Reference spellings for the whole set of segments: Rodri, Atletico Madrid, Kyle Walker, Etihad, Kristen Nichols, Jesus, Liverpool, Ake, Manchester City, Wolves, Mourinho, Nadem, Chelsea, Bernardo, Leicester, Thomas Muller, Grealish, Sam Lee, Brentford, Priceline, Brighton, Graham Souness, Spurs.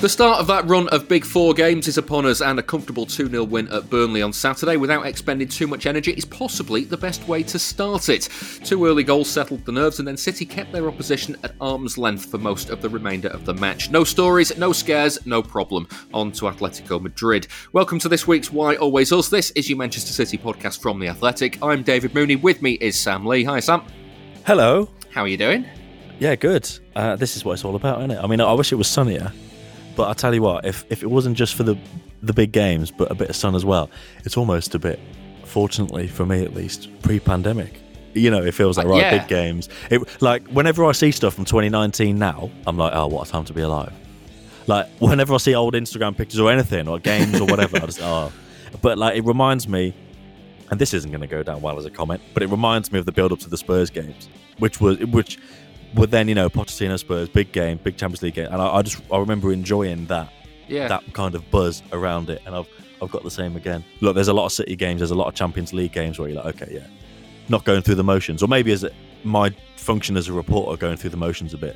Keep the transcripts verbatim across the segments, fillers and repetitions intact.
The start of that run of big four games is upon us, and a comfortable two nil win at Burnley on Saturday without expending too much energy is possibly the best way to start it. Two early goals settled the nerves, and then City kept their opposition at arm's length for most of the remainder of the match. No stories, no scares, no problem. On to Atletico Madrid. Welcome to this week's Why Always Us. This is your Manchester City podcast from The Athletic. I'm David Mooney. With me is Sam Lee. Hi, Sam. Hello. How are you doing? Yeah, good. Uh, this is what it's all about, isn't it? I mean, I wish it was sunnier. But I tell you what, if, if it wasn't just for the the big games, but a bit of sun as well, it's almost a bit, fortunately for me at least, pre-pandemic. You know, it feels like, right, yeah. Big games. It, like, whenever I see stuff from twenty nineteen now, I'm like, oh, what a time to be alive. Like, whenever I see old Instagram pictures or anything, or games or whatever, I just, oh. But, like, it reminds me, and this isn't going to go down well as a comment, but it reminds me of the build-up to the Spurs games, which was... which. But then, you know, Pochettino Spurs, big game, big Champions League game, and I, I just I remember enjoying that, yeah. that kind of buzz around it, and I've I've got the same again. Look, there's a lot of City games, there's a lot of Champions League games where you're like, okay, yeah, not going through the motions, or maybe as my function as a reporter going through the motions a bit,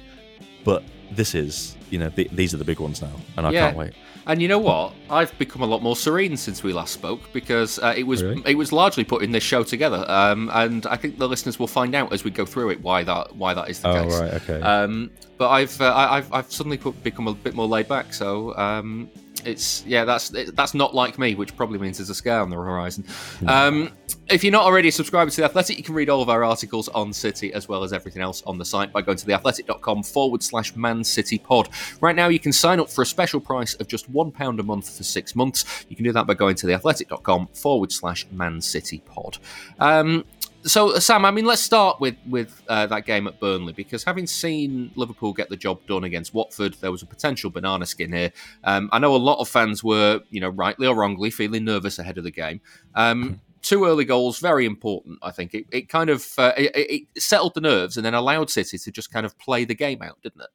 but this is, you know, th- these are the big ones now, and I yeah. can't wait. And you know what? I've become a lot more serene since we last spoke, because uh, it was really? it was largely putting this show together, um, and I think the listeners will find out as we go through it why that why that is the oh, case. Oh right, okay. Um, but I've uh, I've I've suddenly become a bit more laid back, so um, it's yeah that's it, that's not like me, which probably means there's a scare on the horizon. Yeah. Um, If you're not already a subscriber to The Athletic, you can read all of our articles on City as well as everything else on the site by going to theathletic.com forward slash Man City pod. Right now, you can sign up for a special price of just one pound a month for six months. You can do that by going to theathletic.com forward slash Man City pod. Um, so, Sam, I mean, let's start with, with uh, that game at Burnley, because having seen Liverpool get the job done against Watford, there was a potential banana skin here. Um, I know a lot of fans were, you know, rightly or wrongly, feeling nervous ahead of the game. Um mm-hmm. Two early goals, very important, I think. It, it kind of uh, it, it settled the nerves and then allowed City to just kind of play the game out, didn't it?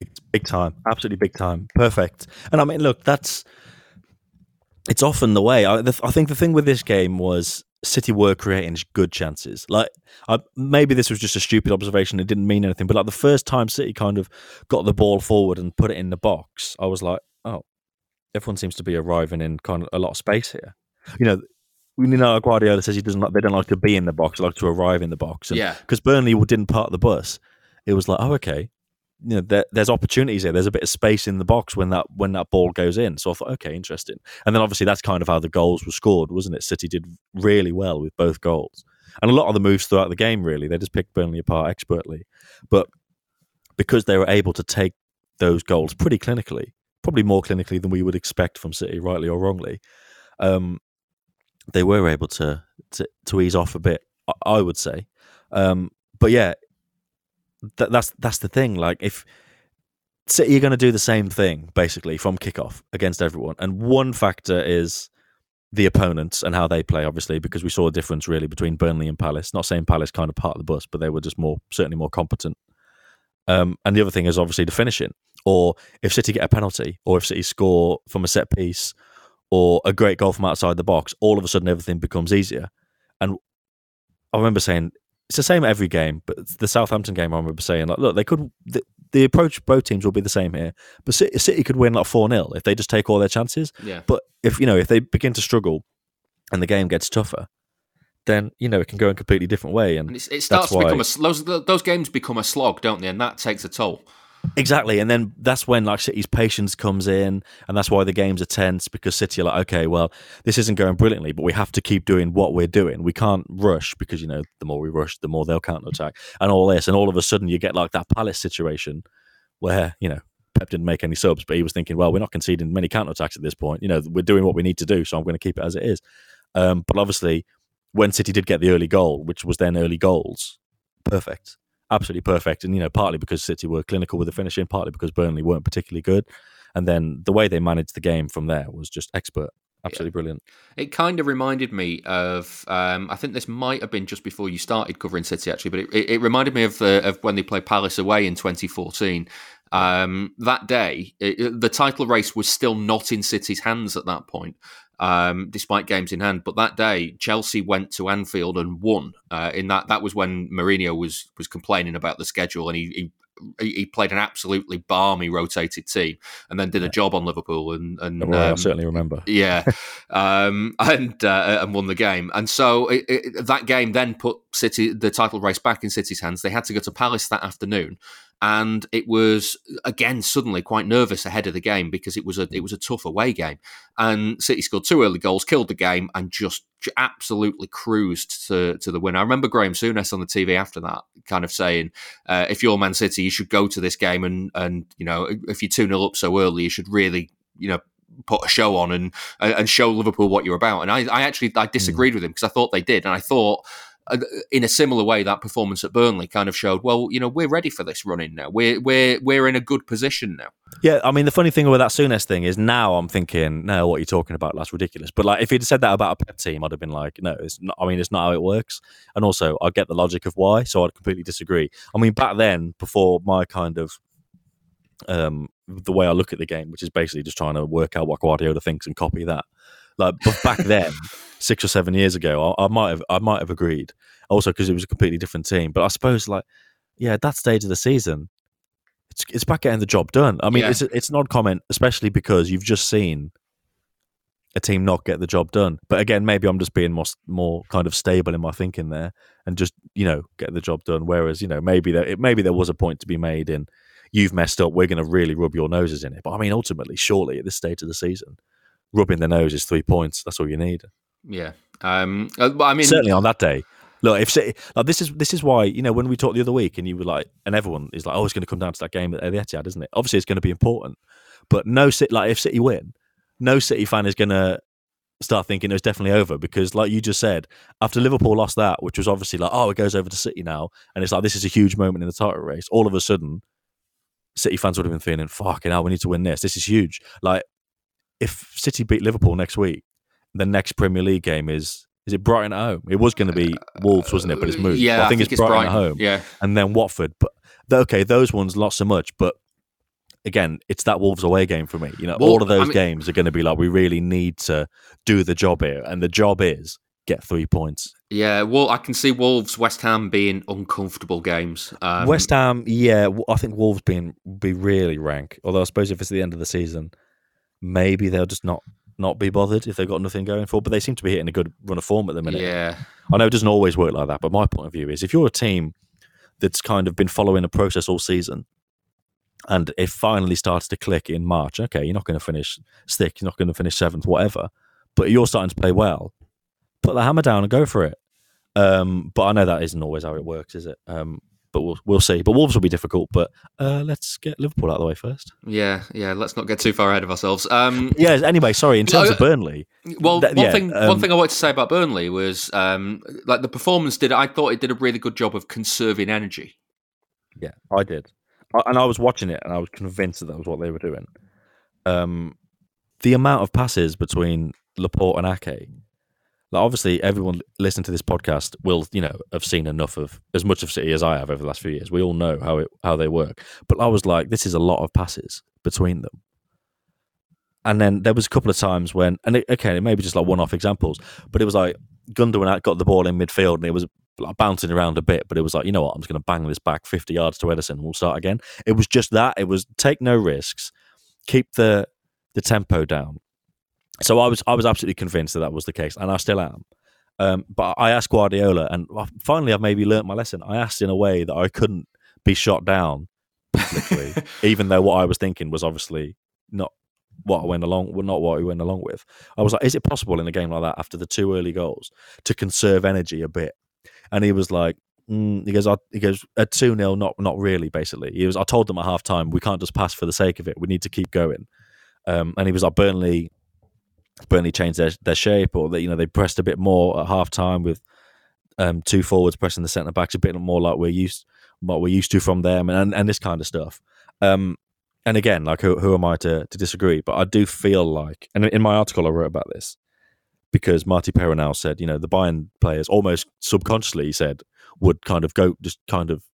It's big time. Absolutely big time. Perfect. And I mean, look, that's... It's often the way. I, the, I think the thing with this game was City were creating good chances. Like, I, maybe this was just a stupid observation. It didn't mean anything. But like the first time City kind of got the ball forward and put it in the box, I was like, oh, everyone seems to be arriving in kind of a lot of space here. You know... You know, Guardiola says he doesn't like, they don't like to be in the box, they like to arrive in the box. And, yeah. Because Burnley didn't park the bus. It was like, oh, okay, you know, there, there's opportunities here. There's a bit of space in the box when that when that ball goes in. So I thought, okay, interesting. And then obviously that's kind of how the goals were scored, wasn't it? City did really well with both goals. And a lot of the moves throughout the game, really, they just picked Burnley apart expertly. But because they were able to take those goals pretty clinically, probably more clinically than we would expect from City, rightly or wrongly, um, they were able to, to to ease off a bit, I would say. Um, but yeah, th- that's that's the thing. Like, if City are going to do the same thing, basically, from kickoff against everyone. And one factor is the opponents and how they play, obviously, because we saw a difference, really, between Burnley and Palace. Not saying Palace kind of part of the bus, but they were just more certainly more competent. Um, and the other thing is, obviously, the finishing. Or if City get a penalty, or if City score from a set piece, or a great goal from outside the box, all of a sudden everything becomes easier. And I remember saying, it's the same every game, but the Southampton game, I remember saying, like, look, they could, the, the approach both teams will be the same here, but City, City could win like four nil if they just take all their chances. Yeah. But if, you know, if they begin to struggle and the game gets tougher, then, you know, it can go in a completely different way. And, and it starts to become, a, those, those games become a slog, don't they? And that takes a toll. Exactly. And then that's when, like, City's patience comes in, and that's why the games are tense, because City are like, okay, well, this isn't going brilliantly, but we have to keep doing what we're doing. We can't rush, because, you know, the more we rush, the more they'll counterattack and all this. And all of a sudden you get like that Palace situation where, you know, Pep didn't make any subs, but he was thinking, well, we're not conceding many counterattacks at this point. You know, we're doing what we need to do, so I'm going to keep it as it is. Um, but obviously, when City did get the early goal, which was then early goals, perfect. Absolutely perfect. And, you know, partly because City were clinical with the finishing, partly because Burnley weren't particularly good. And then the way they managed the game from there was just expert. Absolutely yeah. brilliant. It kind of reminded me of, um, I think this might have been just before you started covering City, actually, but it, it, it reminded me of the, of when they played Palace away in twenty fourteen. Um, that day, it, the title race was still not in City's hands at that point. Um, despite games in hand, but that day Chelsea went to Anfield and won. Uh, in that, that was when Mourinho was was complaining about the schedule, and he he, he played an absolutely balmy rotated team, and then did a job on Liverpool, and and um, I certainly remember, yeah, um, and uh, and won the game. And so it, it, that game then put City the title race back in City's hands. They had to go to Palace that afternoon. And it was, again, suddenly quite nervous ahead of the game, because it was a it was a tough away game. And City scored two early goals, killed the game, and just absolutely cruised to, to the win. I remember Graham Souness on the T V after that kind of saying, uh, if you're Man City, you should go to this game and, and you know, if you're two nil up so early, you should really, you know, put a show on and and show Liverpool what you're about. And I, I actually I disagreed mm. with him, because I thought they did. And I thought... in a similar way, that performance at Burnley kind of showed, well, you know, we're ready for this run-in now. We're we're we're in a good position now. Yeah, I mean, the funny thing with that Souness thing is now I'm thinking, no, what are you talking about? That's ridiculous. But like, if he'd said that about a Pep team, I'd have been like, no, it's not. I mean, it's not how it works. And also, I get the logic of why, so I'd completely disagree. I mean, back then, before my kind of um, the way I look at the game, which is basically just trying to work out what Guardiola thinks and copy that. Like, but back then, six or seven years ago, I, I might have, I might have agreed. Also, because it was a completely different team. But I suppose, like, yeah, at that stage of the season, it's it's about getting the job done. I mean, yeah. it's it's an odd comment, especially because you've just seen a team not get the job done. But again, maybe I'm just being more more kind of stable in my thinking there, and just, you know, get the job done. Whereas, you know, maybe there it, maybe there was a point to be made in, you've messed up, we're going to really rub your noses in it. But I mean, ultimately, surely at this stage of the season, rubbing the nose is three points. That's all you need. Yeah, um, I mean, certainly on that day. Look, if City, like, this is this is why, you know, when we talked the other week, and you were like, and everyone is like, oh, it's going to come down to that game at the Etihad, isn't it? Obviously, it's going to be important, but no, like, if City win, no City fan is going to start thinking it's definitely over, because, like you just said, after Liverpool lost that, which was obviously like, oh, it goes over to City now, and it's like, this is a huge moment in the title race. All of a sudden, City fans would have been feeling, fucking hell, we need to win this. This is huge. Like, if City beat Liverpool next week, the next Premier League game is, is it Brighton at home? It was going to be Wolves, wasn't it? But it's moved. Yeah, well, I, think I think it's, it's Brighton, Brighton at home. Yeah. And then Watford. But okay, those ones, not so much. But again, it's that Wolves away game for me. You know, well, all of those I mean, games are going to be like, we really need to do the job here. And the job is get three points. Yeah, well, I can see Wolves, West Ham being uncomfortable games. Um, West Ham, yeah, I think Wolves being be really rank. Although I suppose if it's the end of the season, maybe they'll just not, not be bothered if they've got nothing going for. But they seem to be hitting a good run of form at the minute. Yeah, I know it doesn't always work like that, but my point of view is, if you're a team that's kind of been following a process all season, and it finally starts to click in March, okay, you're not going to finish sixth, you're not going to finish seventh, whatever, but you're starting to play well, put the hammer down and go for it. Um, but I know that isn't always how it works, is it? Um, But we'll we'll see. But Wolves will be difficult. But uh, let's get Liverpool out of the way first. Yeah, yeah. Let's not get too far ahead of ourselves. Um, yeah. Anyway, sorry. In terms uh, of Burnley, well, th- one yeah, thing um, one thing I wanted to say about Burnley was um, like the performance did. I thought it did a really good job of conserving energy. Yeah, I did, I, and I was watching it, and I was convinced that that was what they were doing. Um, the amount of passes between Laporte and Ake. Like, obviously, everyone listening to this podcast will, you know, have seen enough of as much of City as I have over the last few years. We all know how it how they work. But I was like, this is a lot of passes between them, And then there was a couple of times when, and it, okay, it may be just like one-off examples, but it was like Gundogan got the ball in midfield and it was like bouncing around a bit, but it was like, you know what, I'm just going to bang this back fifty yards to Edison and we'll start again. It was just that. It was take no risks, keep the the tempo down. So I was I was absolutely convinced that that was the case, and I still am. Um, but I asked Guardiola, and finally I've maybe learnt my lesson. I asked in a way that I couldn't be shot down publicly, even though what I was thinking was obviously not what I went along, well, not what we went along with. I was like, is it possible in a game like that, after the two early goals, to conserve energy a bit? And he was like, mm, he goes, I, he goes, a two-nil, not not really. Basically, he was. I told them at half time, we can't just pass for the sake of it. We need to keep going. Um, and he was like, Burnley. Burnley changed their, their shape, or that, you know, they pressed a bit more at half time with um, two forwards pressing the centre backs a bit more like we're used what we're used to from them, and, and this kind of stuff. Um, and again, like who who am I to to disagree? But I do feel like, and in my article I wrote about this, because Marty Perronel said, you know, the Bayern players almost subconsciously, he said, would kind of go just kind of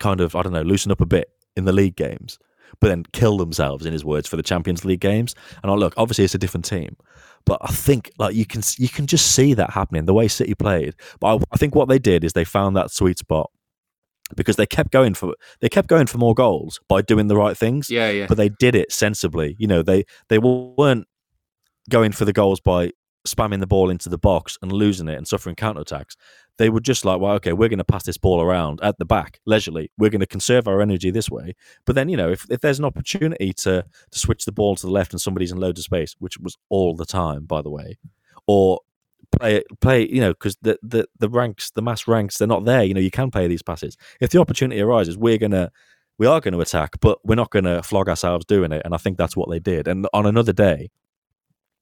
kind of I don't know loosen up a bit in the league games, but then kill themselves, in his words, for the Champions League games. And I look, obviously it's a different team, but I think like you can you can just see that happening, the way City played. But I, I think what they did is they found that sweet spot, because they kept going for they kept going for more goals by doing the right things. Yeah, yeah. But they did it sensibly. You know, they they weren't going for the goals by spamming the ball into the box and losing it and suffering counterattacks. They were just like, well, okay, we're going to pass this ball around at the back leisurely. We're going to conserve our energy this way. But then, you know, if, if there's an opportunity to, to switch the ball to the left and somebody's in loads of space, which was all the time, by the way, or play, play you know, because the, the, the ranks, the mass ranks, they're not there. You know, you can play these passes. If the opportunity arises, we're going to, we are going to attack, but we're not going to flog ourselves doing it. And I think that's what they did. And on another day,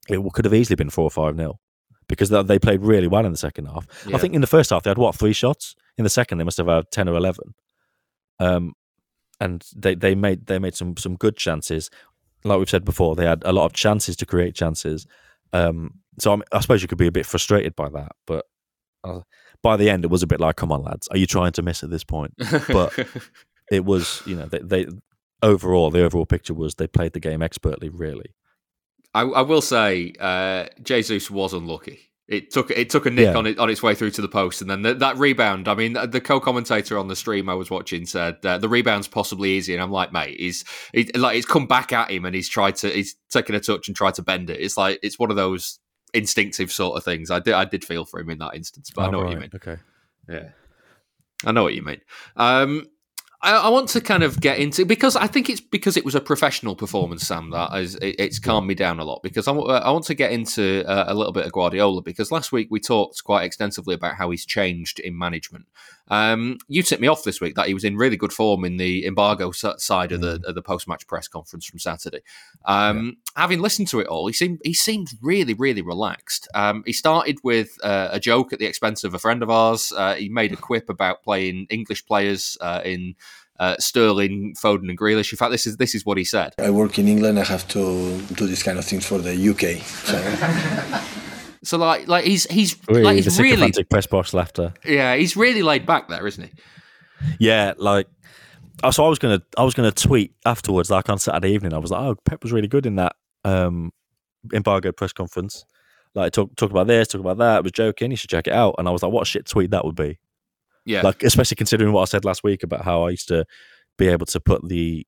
it could have easily been four or five nil, because they played really well in the second half. Yeah. I think in the first half, they had, what, three shots? In the second, they must have had ten or eleven. Um, and they, they made they made some some good chances. Like we've said before, they had a lot of chances to create chances. Um, so I'm, I suppose you could be a bit frustrated by that. But uh, by the end, it was a bit like, come on, lads, are you trying to miss at this point? But it was, you know, they, they overall, the overall picture was they played the game expertly, really. I, I will say, uh, Jesus was unlucky. It took it took a nick yeah. on it on its way through to the post, and then the, that rebound. I mean, the co-commentator on the stream I was watching said uh, the rebound's possibly easy, and I'm like, mate, he's he, like it's come back at him, and he's tried to he's taken a touch and tried to bend it. It's like it's one of those instinctive sort of things. I did I did feel for him in that instance, but oh, I know right. what you mean. Okay, yeah, I know what you mean. Um, I want to kind of get into, because I think it's because it was a professional performance, Sam, that is, it's calmed me down a lot, because I want to get into a little bit of Guardiola, because last week we talked quite extensively about how he's changed in management. Um, you tipped me off this week that he was in really good form in the embargo side of the of the post-match press conference from Saturday. Um, yeah. Having listened to it all, he seemed he seemed really, really relaxed. Um, he started with uh, a joke at the expense of a friend of ours. Uh, he made a quip about playing English players uh, in uh, Sterling, Foden and Grealish. In fact, this is this is what he said. I work in England. I have to do this kind of things for the U K. So. So like, like he's he's really, like he's really press box laughter. Yeah, he's really laid back there, isn't he? Yeah, like so. I was gonna, I was gonna tweet afterwards, like on Saturday evening. I was like, oh, Pep was really good in that um, embargo press conference. Like talk talk about this, talk about that. It was joking. You should check it out. And I was like, what a shit tweet that would be. Yeah, like especially considering what I said last week about how I used to be able to put the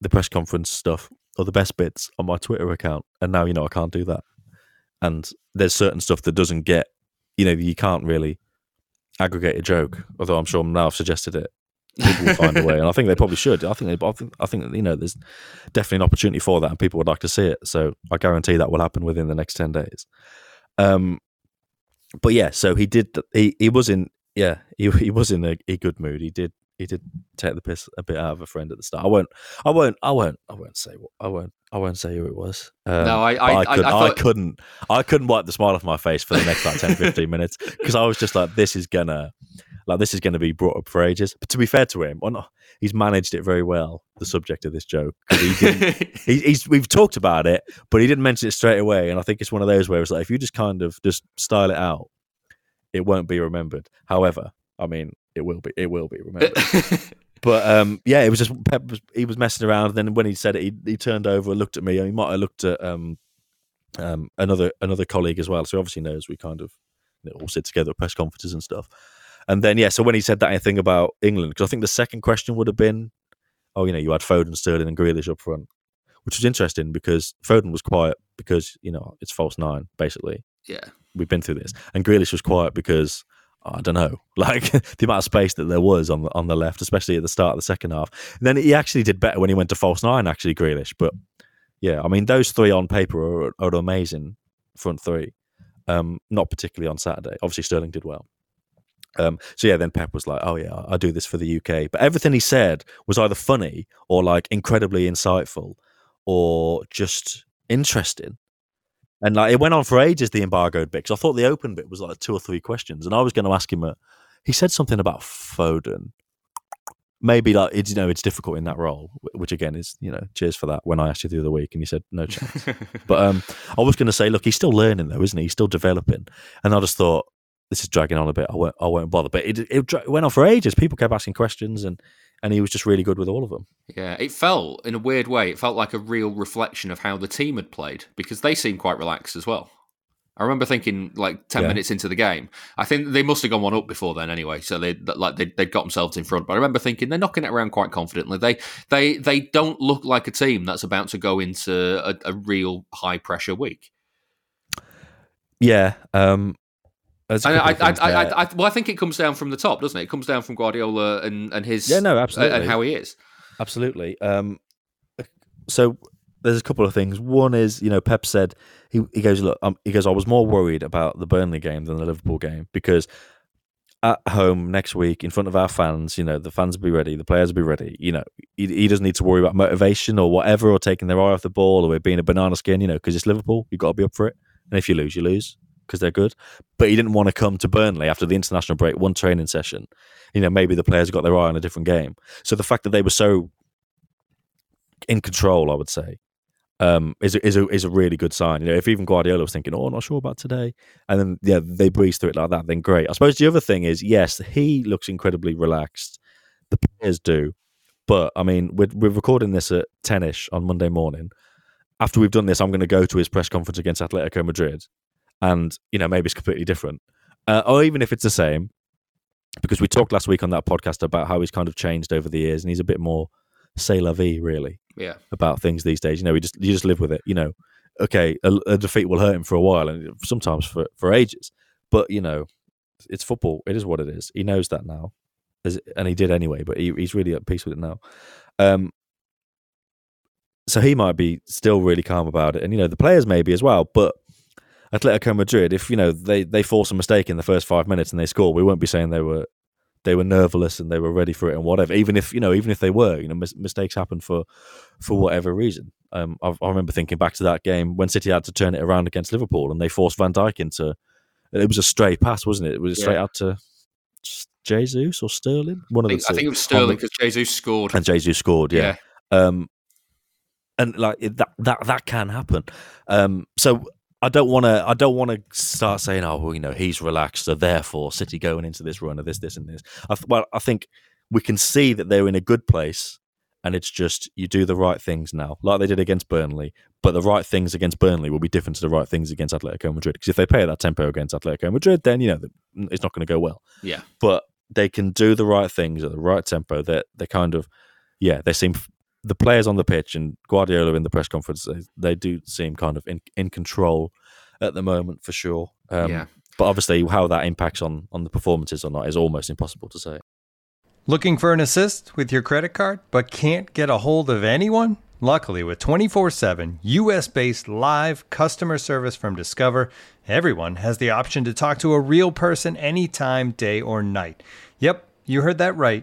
the press conference stuff or the best bits on my Twitter account, and now you know I can't do that. And there's certain stuff that doesn't get, you know, you can't really aggregate a joke. Although I'm sure now I've suggested it, people will find a way, and I think they probably should. I think they, I think, I think, you know, there's definitely an opportunity for that, and people would like to see it. So I guarantee that will happen within the next ten days. Um, but yeah, so he did. He, he was in, yeah, he he was in a, a good mood. He did he did take the piss a bit out of a friend at the start. I won't, I won't, I won't, I won't say what I won't. I won't say who it was. Um, no, I I, I, could, I, thought... I couldn't I couldn't wipe the smile off my face for the next like ten, fifteen minutes, because I was just like, this is gonna like this is gonna be brought up for ages. But to be fair to him, well, no, he's managed it very well, the subject of this joke. He didn't, he, he's we've talked about it, but he didn't mention it straight away. And I think it's one of those where it's like if you just kind of just style it out, it won't be remembered. However, I mean, it will be it will be remembered. But um, yeah, it was just Pep was, he was messing around. And then when he said it, he, he turned over and looked at me, and he might have looked at um, um, another another colleague as well. So he obviously knows we kind of you know, all sit together at press conferences and stuff. And then yeah, so when he said that thing about England, because I think the second question would have been, oh, you know, you had Foden, Sterling, and Grealish up front, which was interesting because Foden was quiet because you know it's false nine basically. Yeah, we've been through this, and Grealish was quiet because. I don't know, like the amount of space that there was on the, on the left, especially at the start of the second half. And then he actually did better when he went to false nine, actually, Grealish. But yeah, I mean, those three on paper are, are an amazing front three. Um, not particularly on Saturday. Obviously, Sterling did well. Um, so yeah, then Pep was like, oh yeah, I do this for the U K. But everything he said was either funny or like incredibly insightful or just interesting. And like it went on for ages, the embargoed bit, because I thought the open bit was like two or three questions, and I was going to ask him. A, he said something about Foden. Maybe like it's you know it's difficult in that role, which again is you know cheers for that. When I asked you the other week, and you said no chance. But um, I was going to say, look, he's still learning though, isn't he? He's still developing, and I just thought this is dragging on a bit. I won't, I won't bother. But it, it it went on for ages. People kept asking questions, and and he was just really good with all of them. Yeah, it felt, in a weird way, it felt like a real reflection of how the team had played because they seemed quite relaxed as well. I remember thinking, like, ten yeah. minutes into the game, I think they must have gone one up before then anyway, so they like they they'd got themselves in front. But I remember thinking, they're knocking it around quite confidently. They they, they don't look like a team that's about to go into a, a real high-pressure week. Yeah, um... I, I, I, I, I, well, I think it comes down from the top, doesn't it? It comes down from Guardiola and, and his yeah, no, absolutely, and how he is. Absolutely. Um, so there's a couple of things. One is, you know, Pep said he, he goes, look, um, he goes, I was more worried about the Burnley game than the Liverpool game because at home next week in front of our fans, you know, the fans will be ready, the players will be ready. You know, he, he doesn't need to worry about motivation or whatever, or taking their eye off the ball, or it being a banana skin. You know, because it's Liverpool, you've got to be up for it, and if you lose, you lose. Because they're good, but he didn't want to come to Burnley after the international break, one training session. You know, maybe the players got their eye on a different game. So the fact that they were so in control, I would say, um, is a, is a, is a really good sign. You know, if even Guardiola was thinking, "Oh, I'm not sure about today," and then yeah, they breeze through it like that, then great. I suppose the other thing is, yes, he looks incredibly relaxed. The players do, but I mean, we're we're recording this at ten-ish on Monday morning. After we've done this, I'm going to go to his press conference against Atletico Madrid. And, you know, maybe it's completely different. Uh, or even if it's the same, because we talked last week on that podcast about how he's kind of changed over the years and he's a bit more c'est la vie, really, yeah, about things these days. You know, he just you just live with it. You know, okay, a, a defeat will hurt him for a while and sometimes for, for ages. But, you know, it's football. It is what it is. He knows that now. As, and he did anyway, but he, he's really at peace with it now. Um, so he might be still really calm about it. And, you know, the players maybe as well, but Atletico Madrid, if you know they, they force a mistake in the first five minutes and they score, we won't be saying they were they were nerveless and they were ready for it and whatever. Even if you know, even if they were, you know, mis- mistakes happen for for whatever reason. Um, I, I remember thinking back to that game when City had to turn it around against Liverpool and they forced Van Dijk into. It was a stray pass, wasn't it? It was straight yeah. out to Jesus or Sterling. One I think, of the I think it was Sterling because Jesus scored and Jesus scored. Yeah, yeah. Um, and like that that that can happen. Um, so. I don't want to. I don't want to start saying, "Oh, well, you know, he's relaxed, so therefore, City going into this run of this, this, and this." I th- well, I think we can see that they're in a good place, and it's just you do the right things now, like they did against Burnley. But the right things against Burnley will be different to the right things against Atletico Madrid, because if they play that tempo against Atletico Madrid, then you know it's not going to go well. Yeah, but they can do the right things at the right tempo. That they kind of, yeah, they seem. The players on the pitch and Guardiola in the press conference, they, they do seem kind of in, in control at the moment for sure. Um, yeah. But obviously how that impacts on, on the performances or not is almost impossible to say. Looking for an assist with your credit card but can't get a hold of anyone? Luckily, with twenty-four seven U S-based live customer service from Discover, everyone has the option to talk to a real person anytime, day or night. Yep, you heard that right.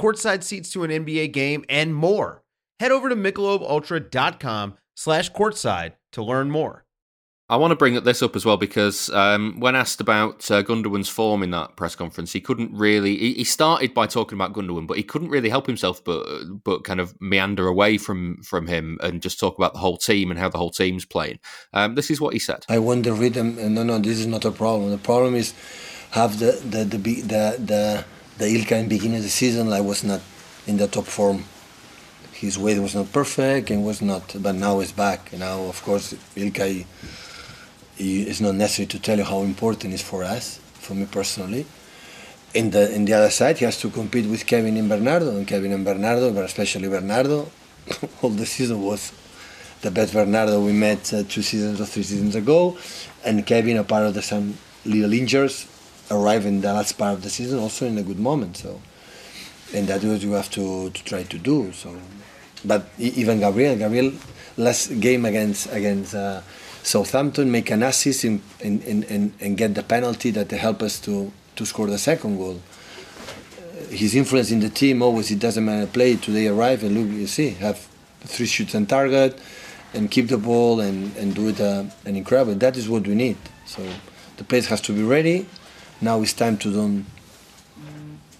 courtside seats to an N B A game, and more. Head over to MichelobUltra.com slash courtside to learn more. I want to bring this up as well because um, when asked about uh, Gundogan's form in that press conference, he couldn't really... He, he started by talking about Gundogan, but he couldn't really help himself but but kind of meander away from, from him and just talk about the whole team and how the whole team's playing. Um, this is what he said. I want the rhythm. No, no, this is not a problem. The problem is have the the the the, the, the Ilkay beginning of the season. I was not in the top form. His weight was not perfect and was not... But now it's back. Now, of course, Ilkay... It's not necessary to tell you how important it is for us, for me personally. In the in the other side, he has to compete with Kevin and Bernardo, and Kevin and Bernardo, but especially Bernardo, all the season was the best Bernardo we met uh, two seasons or three seasons ago, and Kevin, apart of the, some little injuries, arrived in the last part of the season also in a good moment. So, and that is what you have to, to try to do. So, but even Gabriel, Gabriel, last game against against. Uh, Southampton make an assist and, and, and, and get the penalty that help us to, to score the second goal. His influence in the team always, it doesn't matter play, today arrive and look, you see, have three shoots on target and keep the ball and, and do it uh, an incredible. That is what we need. So the players has to be ready. Now it's time to don't,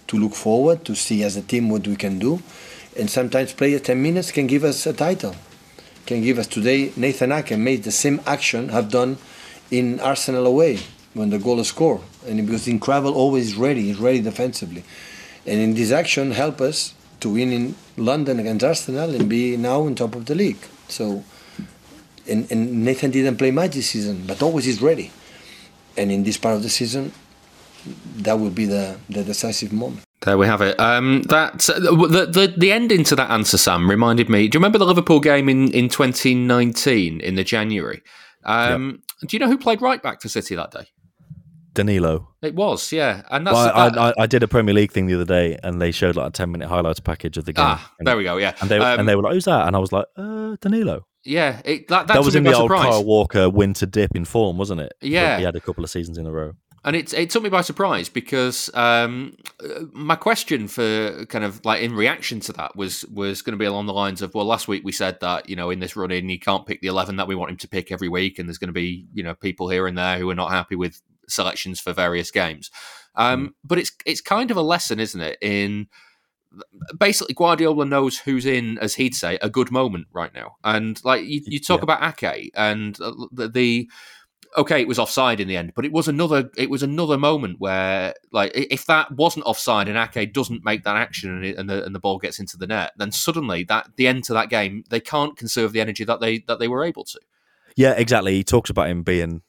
to look forward, to see as a team what we can do. And sometimes play ten minutes can give us a title. Can give us today. Nathan Ake made the same action have done in Arsenal away when the goal is scored, and it was incredible. Always ready, ready defensively, and in this action help us to win in London against Arsenal and be now on top of the league. So, and, and Nathan didn't play much this season, but always is ready, and in this part of the season, that will be the, the decisive moment. There we have it. Um, that the, the the ending to that answer, Sam, reminded me. Do you remember the Liverpool game in, in twenty nineteen in the January? Um, yep. Do you know who played right back for City that day? Danilo. It was, yeah. And that's, well, I, that, I, I did a Premier League thing the other day, and they showed like a ten minute highlights package of the game. Ah, and, there we go. Yeah, and they um, and they were like, "Who's that?" And I was like, "Uh, Danilo." Yeah, it, that, that, that was in the old surprise. Kyle Walker winter dip in form, wasn't it? Yeah, he had a couple of seasons in a row. And it, it took me by surprise because um, my question for kind of like in reaction to that was was going to be along the lines of, well, last week we said that, you know, in this run-in, he can't pick the eleven that we want him to pick every week. And there's going to be, you know, people here and there who are not happy with selections for various games. Um, mm. But it's it's kind of a lesson, isn't it? In basically Guardiola knows who's in, as he'd say, a good moment right now. And like you, you talk yeah. about Ake and the... the okay, it was offside in the end, but it was another. It was another moment where, like, if that wasn't offside and Ake doesn't make that action and, it, and the and the ball gets into the net, then suddenly that the end to that game, they can't conserve the energy that they that they were able to. Yeah, exactly. He talks about him being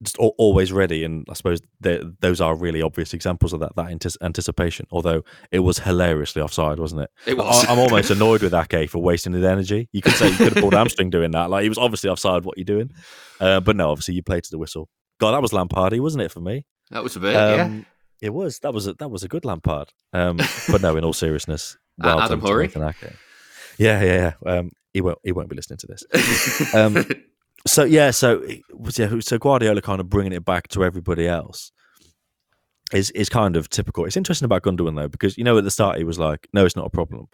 just always ready, and I suppose they, those are really obvious examples of that that antis- anticipation. Although it was hilariously offside, wasn't it? It was. I, I'm almost annoyed with Ake for wasting his energy. You could say you could have pulled a hamstring doing that. Like he was obviously offside. What are you doing? Uh, but no, obviously you played to the whistle. God, that was Lampard-y, wasn't it for me? That was a bit. Um, yeah, it was. That was a, that was a good Lampard. Um, but no, in all seriousness, well Adam Horry. Yeah, yeah, yeah. Um, he won't. He won't be listening to this. Um, So yeah, so yeah, so Guardiola kind of bringing it back to everybody else is is kind of typical. It's interesting about Gundogan though, because you know at the start he was like, "No, it's not a problem."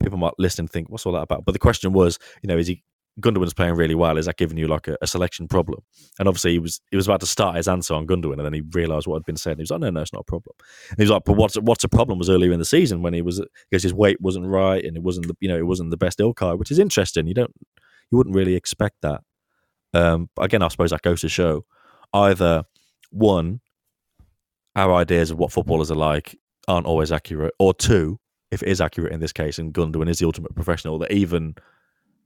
People might listen and think, "What's all that about?" But the question was, you know, is he Gundogan's playing really well? Is that giving you like a, a selection problem? And obviously he was he was about to start his answer on Gundogan, and then he realised what had been said. And he was like, "No, no, it's not a problem." And he was like, "But what's what's a problem?" Was earlier in the season when he was because his weight wasn't right and it wasn't the, you know it wasn't the best Ilkay, which is interesting. You don't you wouldn't really expect that. Um, again, I suppose that goes to show either one, our ideas of what footballers are like aren't always accurate, or two, if it is accurate in this case, and Gundogan is the ultimate professional, that even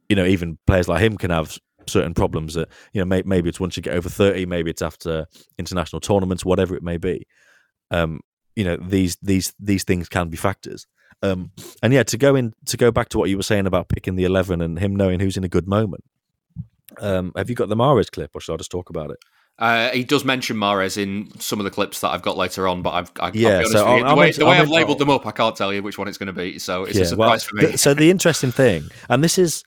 you know even players like him can have certain problems that you know may, maybe it's once you get over thirty, maybe it's after international tournaments, whatever it may be. Um, you know these these these things can be factors. Um, and yeah, to go in to go back to what you were saying about picking the eleven and him knowing who's in a good moment. Um, have you got the Mahrez clip, or should I just talk about it? Uh, he does mention Mahrez in some of the clips that I've got later on, but I've, I can't yeah, be honest so with you. The way, the way I've labelled them up, I can't tell you which one it's going to be, so it's yeah, a surprise well, for me. Th- so the interesting thing, and this is,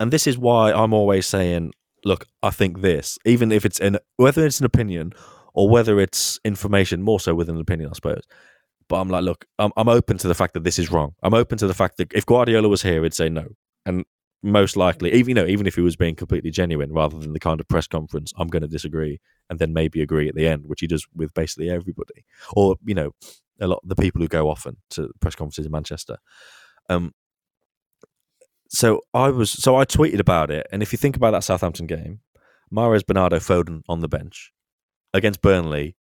and this is why I'm always saying, look, I think this, even if it's in, whether it's an opinion or whether it's information, more so with an opinion, I suppose. But I'm like, look, I'm, I'm open to the fact that this is wrong. I'm open to the fact that if Guardiola was here, he'd say no. And most likely, even you know, even if he was being completely genuine, rather than the kind of press conference, I'm going to disagree and then maybe agree at the end, which he does with basically everybody, or you know, a lot of the people who go often to press conferences in Manchester. Um. So I was, so I tweeted about it, and if you think about that Southampton game, Mahrez, Bernardo, Foden on the bench against Burnley,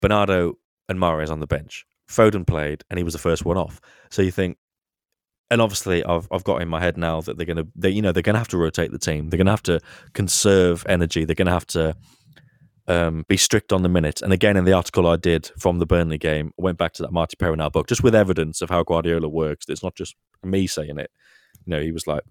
Bernardo and Mahrez on the bench. Foden played, and he was the first one off. So you think, and obviously I've I've got in my head now that they're gonna, they, you know, they're gonna have to rotate the team. They're gonna have to conserve energy. They're gonna have to um, be strict on the minutes. And again, in the article I did from the Burnley game, I went back to that Marty Perrinal book just with evidence of how Guardiola works. It's not just me saying it. You know, he was like,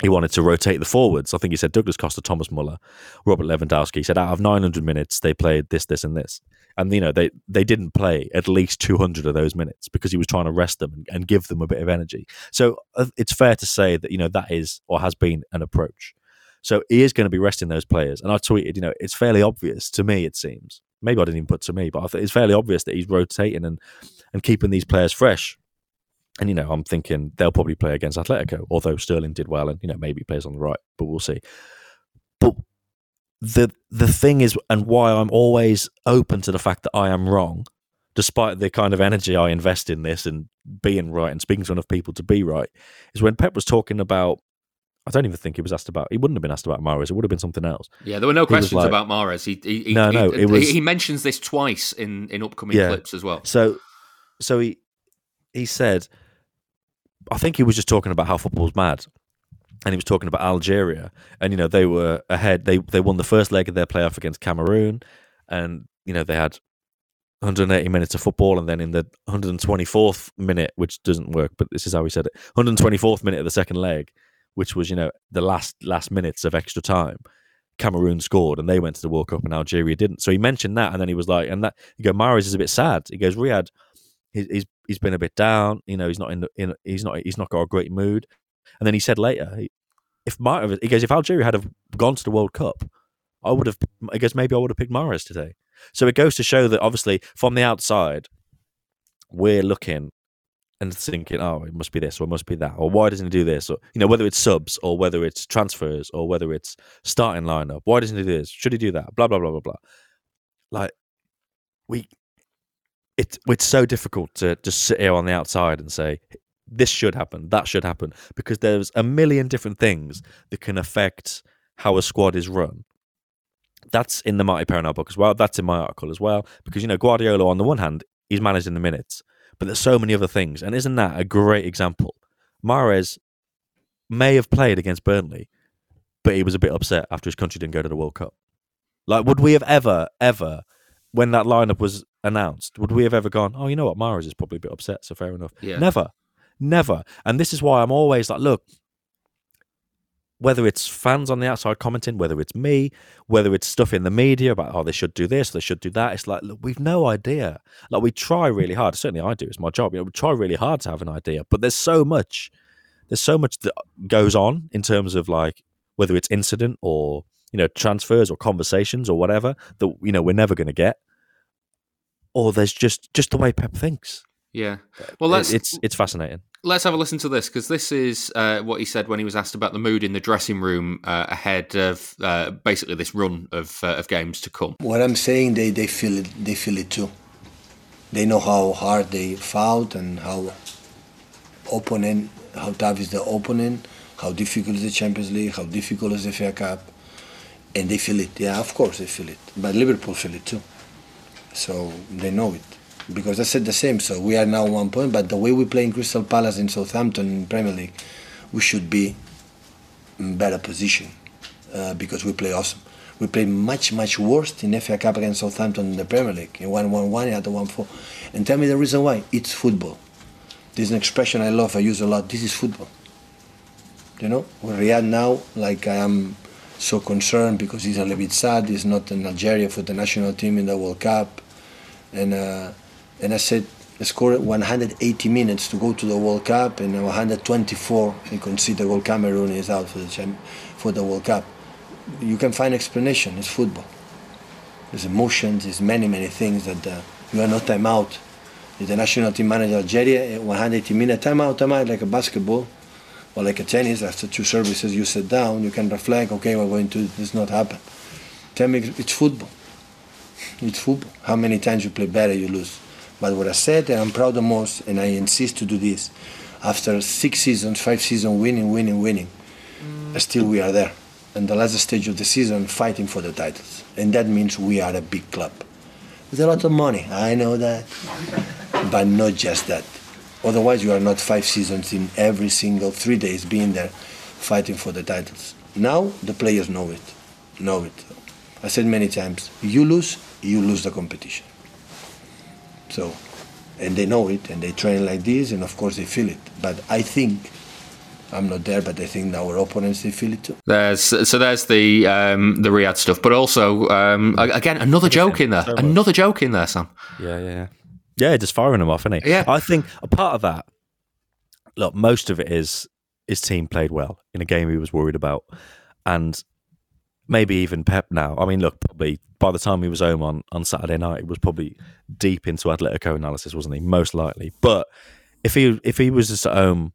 he wanted to rotate the forwards. I think he said Douglas Costa, Thomas Muller, Robert Lewandowski. He said out of nine hundred minutes, they played this, this, and this. And, you know, they, they didn't play at least two hundred of those minutes because he was trying to rest them and, and give them a bit of energy. So uh, it's fair to say that, you know, that is or has been an approach. So he is going to be resting those players. And I tweeted, you know, it's fairly obvious to me, it seems. Maybe I didn't even put to me, but I thought it's fairly obvious that he's rotating and, and keeping these players fresh. And, you know, I'm thinking they'll probably play against Atletico, although Sterling did well and, you know, maybe he plays on the right, but we'll see. But the the thing is, and why I'm always open to the fact that I am wrong, despite the kind of energy I invest in this and being right and speaking to enough people to be right, is when Pep was talking about, I don't even think he was asked about, he wouldn't have been asked about Mahrez, it would have been something else. Yeah, there were no questions like, about Mahrez. He, he, he, no, no, he, it was, he mentions this twice in, in upcoming yeah, clips as well. So, so he, he said... I think he was just talking about how football's mad, and he was talking about Algeria, and you know they were ahead. They they won the first leg of their playoff against Cameroon, and you know they had one hundred eighty minutes of football, and then in the one hundred twenty-fourth minute, which doesn't work, but this is how he said it: one hundred twenty-fourth minute of the second leg, which was you know the last last minutes of extra time. Cameroon scored, and they went to the World Cup, and Algeria didn't. So he mentioned that, and then he was like, and that you go, Mahrez is a bit sad. He goes, Riyad. He's he's been a bit down, you know. He's not in, the, in he's not he's not got a great mood. And then he said later, he, if Mahrez, he goes, if Algeria had have gone to the World Cup, I would have. I guess maybe I would have picked Mahrez today. So it goes to show that obviously from the outside, we're looking and thinking, oh, it must be this or it must be that, or why doesn't he do this, or you know, whether it's subs or whether it's transfers or whether it's starting lineup, why doesn't he do this? Should he do that? Blah blah blah blah blah. Like we. It, it's so difficult to just sit here on the outside and say, this should happen, that should happen, because there's a million different things that can affect how a squad is run. That's in the Marty Perrinal book as well. That's in my article as well, because, you know, Guardiola, on the one hand, he's managing the minutes, but there's so many other things. And isn't that a great example? Mahrez may have played against Burnley, but he was a bit upset after his country didn't go to the World Cup. Like, would we have ever, ever, when that lineup was announced, would we have ever gone, oh, you know what, Mahrez is probably a bit upset, so fair enough. Yeah. Never, never. And this is why I'm always like, look, whether it's fans on the outside commenting, whether it's me, whether it's stuff in the media about, oh, they should do this, they should do that. It's like, look, we've no idea. Like, we try really hard. Certainly I do. It's my job. You know, we try really hard to have an idea, but there's so much, there's so much that goes on in terms of like, whether it's incident or, you know, transfers or conversations or whatever that, you know, we're never going to get. Or there's just, just the way Pep thinks. Yeah. Well, let's, it's it's fascinating. Let's have a listen to this, because this is uh, what he said when he was asked about the mood in the dressing room uh, ahead of uh, basically this run of uh, of games to come. What I'm saying, they, they feel it. They feel it too. They know how hard they fought and how opponent, how tough is the opponent, how difficult is the Champions League, how difficult is the F A Cup. And they feel it. Yeah, of course they feel it. But Liverpool feel it too. So they know it. Because I said the same. So we are now one point. But the way we play in Crystal Palace, in Southampton, in Premier League, we should be in better position. Uh, because we play awesome. We play much, much worse in F A Cup against Southampton in the Premier League. In one one one, at the one four. And tell me the reason why. It's football. There's an expression I love, I use a lot. This is football. You know? We react now like I am... so concerned because he's a little bit sad. He's not in Algeria for the national team in the World Cup, and uh, and I said, I scored one hundred eighty minutes to go to the World Cup, and one hundred twenty-four you can see the goal. Cameroon is out for the champ- for the World Cup. You can find explanation. It's football. There's emotions. There's many many things that uh, you are not time out. The national team manager Algeria, one hundred eighty minutes timeout, timeout like a basketball or like a tennis. After two services, you sit down, you can reflect. Okay, we're going to this not happen. Tell me, it's football. It's football. How many times you play better, you lose. But what I said, and I'm proud the most, and I insist to do this. After six seasons, five seasons, winning, winning, winning, still we are there. And the last stage of the season, fighting for the titles, and that means we are a big club. There's a lot of money, I know that, but not just that. Otherwise, you are not five seasons in every single three days being there, fighting for the titles. Now the players know it, know it. I said many times, you lose, you lose the competition. So, and they know it, and they train like this, and of course they feel it. But I think. I'm not there, but I think our opponents, they feel it too. There's, so there's the um, the Riyadh stuff, but also, um, again, another joke in there. Another joke in there, Sam. Yeah, yeah, yeah. Yeah, just firing them off, isn't he? Yeah. I think a part of that, look, most of it is his team played well in a game he was worried about. And maybe even Pep now. I mean, look, probably by the time he was home on, on Saturday night, it was probably deep into Atletico analysis, wasn't he? Most likely. But if he if he was just at home,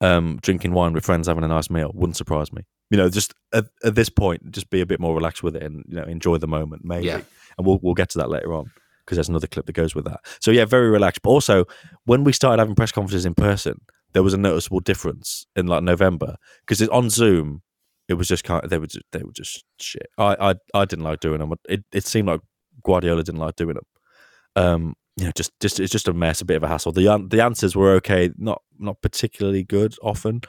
Um, drinking wine with friends, having a nice meal, wouldn't surprise me. You know, just at, at this point, just be a bit more relaxed with it and, you know, enjoy the moment, maybe. Yeah. And we'll we'll get to that later on because there's another clip that goes with that. So yeah, very relaxed. But also, when we started having press conferences in person, there was a noticeable difference in like November because on Zoom, it was just kind of, they were just, they were just shit. I I I didn't like doing them. It it seemed like Guardiola didn't like doing them. Um. You know, just, just it's just a mess, a bit of a hassle. The the answers were okay, not not particularly good often,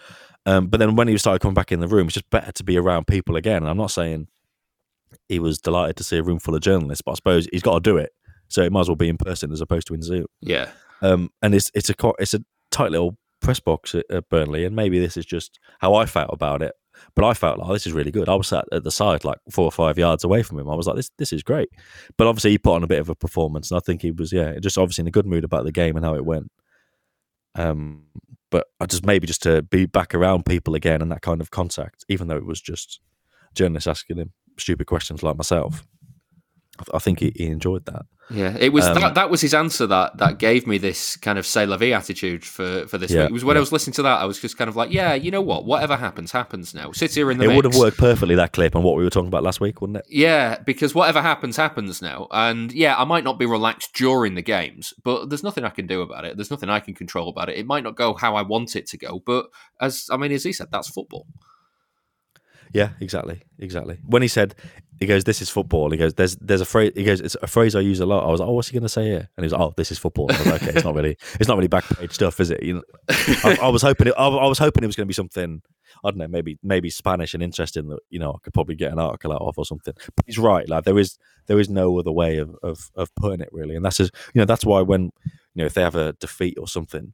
um, but then when he started coming back in the room, it's just better to be around people again. And I'm not saying he was delighted to see a room full of journalists, but I suppose he's got to do it, so it might as well be in person as opposed to in Zoom. Yeah, um, and it's it's a it's a tight little press box at, at Burnley, and maybe this is just how I felt about it. But I felt like, oh, this is really good. I was sat at the side, like four or five yards away from him. I was like, this this is great. But obviously he put on a bit of a performance, and I think he was, yeah, just obviously in a good mood about the game and how it went. Um, but I just maybe just to be back around people again and that kind of contact, even though it was just journalists asking him stupid questions like myself. I think he, he enjoyed that. Yeah, it was um, that, that was his answer that that gave me this kind of c'est la vie attitude for, for this yeah, week. It was when yeah. I was listening to that, I was just kind of like, yeah, you know what? Whatever happens, happens now. Sit here in the It mix. Would have worked perfectly, that clip, on what we were talking about last week, wouldn't it? Yeah, because whatever happens, happens now. And yeah, I might not be relaxed during the games, but there's nothing I can do about it. There's nothing I can control about it. It might not go how I want it to go, but as I mean, as he said, that's football. Yeah, exactly, exactly. When he said, he goes, "This is football." He goes, "There's, there's a phrase." He goes, "It's a phrase I use a lot." I was like, "Oh, what's he going to say here?" And he was like, "Oh, this is football." I was like, "Okay, it's not really, it's not really back page stuff, is it?" You know, I, I was hoping, it, I, I was hoping it was going to be something. I don't know, maybe, maybe Spanish and interesting that you know I could probably get an article out of or something. But he's right, like there is, there is no other way of, of, of putting it really, and that's just, you know, that's why when you know if they have a defeat or something,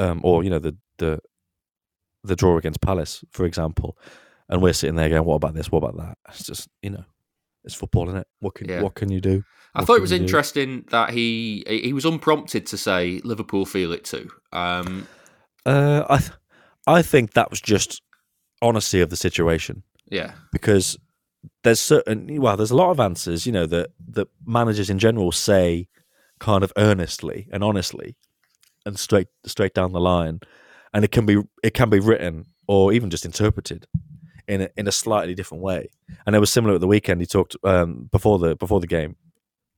um, or you know the the the draw against Palace, for example. And we're sitting there going, what about this? What about that? It's just, you know, it's football, isn't it? What can yeah. what can you do? What I thought it was interesting do? that he he was unprompted to say Liverpool feel it too. Um, uh, I th- I think that was just honesty of the situation. Yeah, because there's certain well, there's a lot of answers, you know, that that managers in general say kind of earnestly and honestly and straight straight down the line, and it can be it can be written or even just interpreted in a, in a slightly different way, and it was similar at the weekend. He talked um, before the before the game.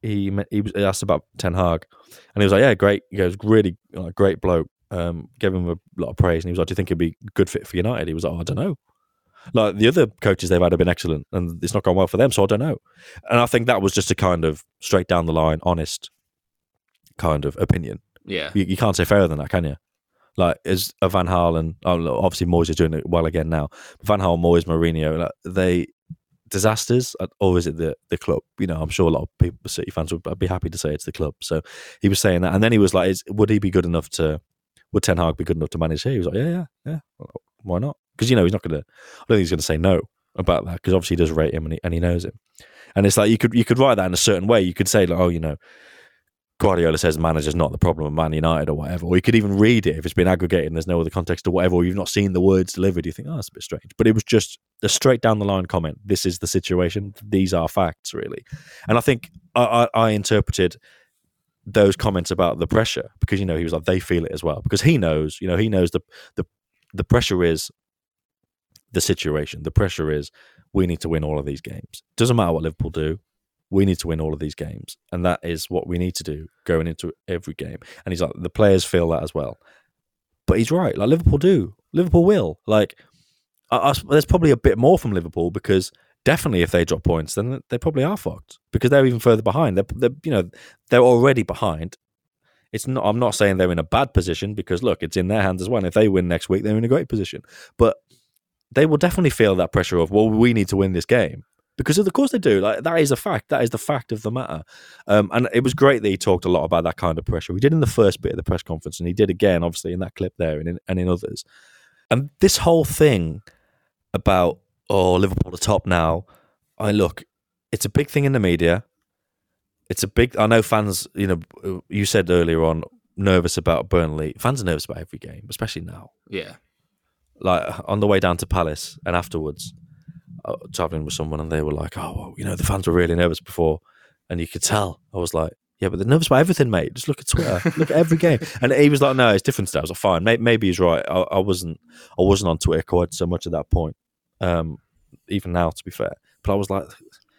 He he was asked about Ten Hag, and he was like, "Yeah, great." He goes, "Really uh, great bloke." Um, gave him a lot of praise, and he was like, "Do you think he'd be good fit for United?" He was like, oh, "I don't know." Like the other coaches they've had have been excellent, and it's not gone well for them, so I don't know. And I think that was just a kind of straight down the line, honest kind of opinion. Yeah, you, you can't say fairer than that, can you? Like, is a Van Gaal and oh, obviously Moyes is doing it well again now. Van Gaal, Moyes, Mourinho, like, they disasters, or is it the, the club? You know, I'm sure a lot of people, City fans would be happy to say it's the club. So he was saying that. And then he was like, is, would he be good enough to, would Ten Hag be good enough to manage here? He was like, yeah, yeah, yeah. Well, why not? Because, you know, he's not going to, I don't think he's going to say no about that because obviously he does rate him and he, and he knows him. And it's like, you could you could write that in a certain way. You could say, like, oh, you know, Guardiola says manager's not the problem of Man United or whatever, or you could even read it if it's been aggregated and there's no other context or whatever, or you've not seen the words delivered, you think, oh, that's a bit strange. But it was just a straight down the line comment. This is the situation. These are facts, really. And I think I, I, I interpreted those comments about the pressure, because, you know, he was like, they feel it as well, because he knows, you know, he knows the the the pressure is the situation. The pressure is we need to win all of these games. Doesn't matter what Liverpool do, we need to win all of these games, and that is what we need to do going into every game. And he's like, the players feel that as well. But he's right. Like, Liverpool do. Liverpool will. Like, I, I, there's probably a bit more from Liverpool, because definitely if they drop points, then they probably are fucked, because they're even further behind. They're, they're, you know, they're already behind. It's not. I'm not saying they're in a bad position, because look, it's in their hands as well. And if they win next week, they're in a great position. But they will definitely feel that pressure of, well, we need to win this game, because of course they do. Like, that is a fact. That is the fact of the matter. Um, and it was great that he talked a lot about that kind of pressure. He did in the first bit of the press conference, and he did again, obviously, in that clip there, and in, and in others. And this whole thing about, oh, Liverpool are top now. I look, it's a big thing in the media. It's a big. I know fans. You know, you said earlier on, nervous about Burnley. Fans are nervous about every game, especially now. Yeah. Like, on the way down to Palace and afterwards, uh, traveling with someone, and they were like, oh, well, you know, the fans were really nervous before, and you could tell. I was like, yeah, but they're nervous about everything, mate. Just look at Twitter, look at every game. And he was like, no, it's different today. I was like, fine, maybe, maybe he's right. I, I wasn't, I wasn't on Twitter quite so much at that point. Um, even now, to be fair, but I was like,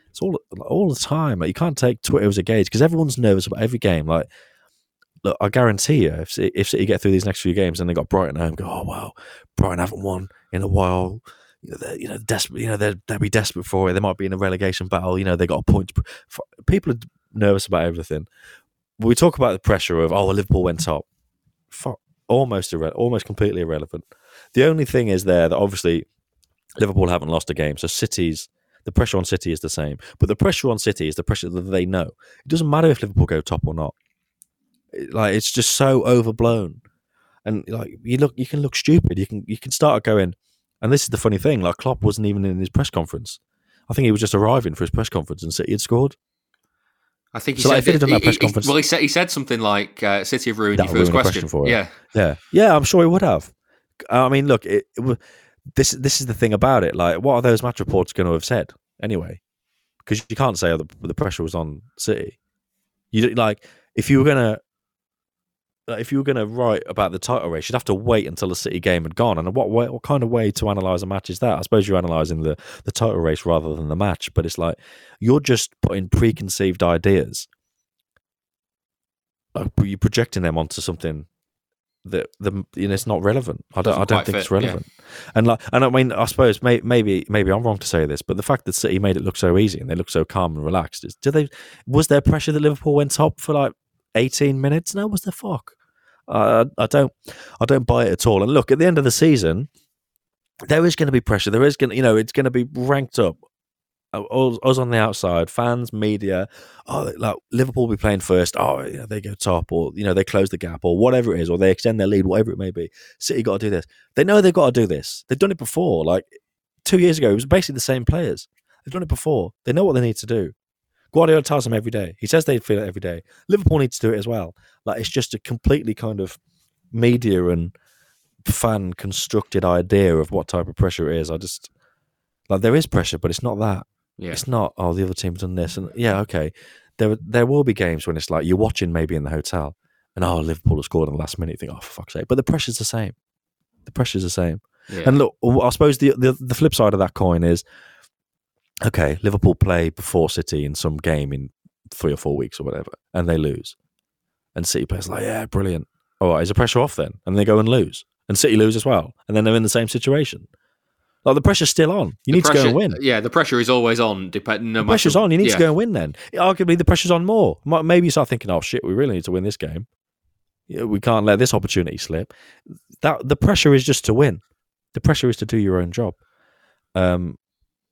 it's all all the time. Like, you can't take Twitter as a gauge, because everyone's nervous about every game. Like, look, I guarantee you, if if City get through these next few games and they got Brighton home, go, oh wow, Brighton haven't won in a while. You know, they're, you know, desperate. You know, they're, they'll be desperate for it. They might be in a relegation battle. You know, they got a point. People are nervous about everything. We talk about the pressure of, oh, Liverpool went top. Fuck, almost irre- almost completely irrelevant. The only thing is there that obviously Liverpool haven't lost a game, so City's the pressure on City is the same. But the pressure on City is the pressure that they know. It doesn't matter if Liverpool go top or not. Like, it's just so overblown, and like you look, you can look stupid. You can you can start going, and this is the funny thing. Like, Klopp wasn't even in his press conference. I think he was just arriving for his press conference, and City had scored. I think he so, said like, if he had done that he, press he, conference. Well, he said he said something like, uh, "City have ruined your first question." question for yeah, it. yeah, yeah. I'm sure he would have. I mean, look, it, it, this this is the thing about it. Like, what are those match reports going to have said anyway? Because you can't say, oh, the, the pressure was on City. You like if you were gonna. Like if you were going to write about the title race, you'd have to wait until the City game had gone. And what way, what kind of way to analyse a match is that? I suppose you're analysing the, the title race rather than the match. But it's like, you're just putting preconceived ideas. Like, you're projecting them onto something that the you know, it's not relevant. I don't, I don't think fit, it's relevant. Yeah. And like, and I mean, I suppose may, maybe maybe I'm wrong to say this, but the fact that City made it look so easy and they look so calm and relaxed is, do they? Was there pressure that Liverpool went top for like eighteen minutes? No, was the fuck. Uh, I don't, I don't buy it at all. And look, at the end of the season, there is going to be pressure. There is going, to, you know, it's going to be ranked up. Us on the outside, fans, media. Oh, like Liverpool will be playing first. Oh, you know, they go top, or you know, they close the gap, or whatever it is, or they extend their lead, whatever it may be. City got to do this. They know they've got to do this. They've done it before. Like two years ago, it was basically the same players. They've done it before. They know what they need to do. Guardiola tells them every day. He says they feel it every day. Liverpool needs to do it as well. Like, it's just a completely kind of media and fan constructed idea of what type of pressure it is. I just like there is pressure, but it's not that. Yeah. It's not. Oh, the other team's done this, and yeah, okay. There there will be games when it's like you're watching maybe in the hotel, and oh, Liverpool have scored in the last minute. You think, oh, for fuck's sake! But the pressure's the same. The pressure's the same. Yeah. And look, I suppose the, the the flip side of that coin is. Okay, Liverpool play before City in some game in three or four weeks or whatever, and they lose. And City players are like, yeah, brilliant. All right, is the pressure off then? And they go and lose. And City lose as well. And then they're in the same situation. Like, the pressure's still on. You the need pressure, to go and win. Yeah, the pressure is always on. Dep- no the pressure's on. You need yeah. to go and win then. Arguably, the pressure's on more. Maybe you start thinking, oh, shit, we really need to win this game. We can't let this opportunity slip. That the pressure is just to win. The pressure is to do your own job. Um...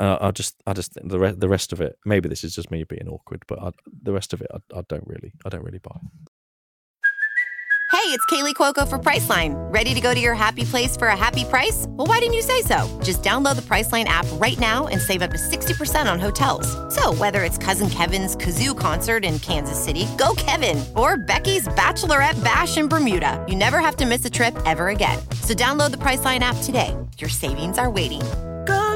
Uh, I just, I just think the rest, the rest of it. Maybe this is just me being awkward, but I, the rest of it, I, I don't really, I don't really buy. Hey, it's Kaylee Cuoco for Priceline. Ready to go to your happy place for a happy price? Well, why didn't you say so? Just download the Priceline app right now and save up to sixty percent on hotels. So whether it's Cousin Kevin's Kazoo concert in Kansas City, go Kevin, or Becky's Bachelorette Bash in Bermuda, you never have to miss a trip ever again. So download the Priceline app today. Your savings are waiting. Go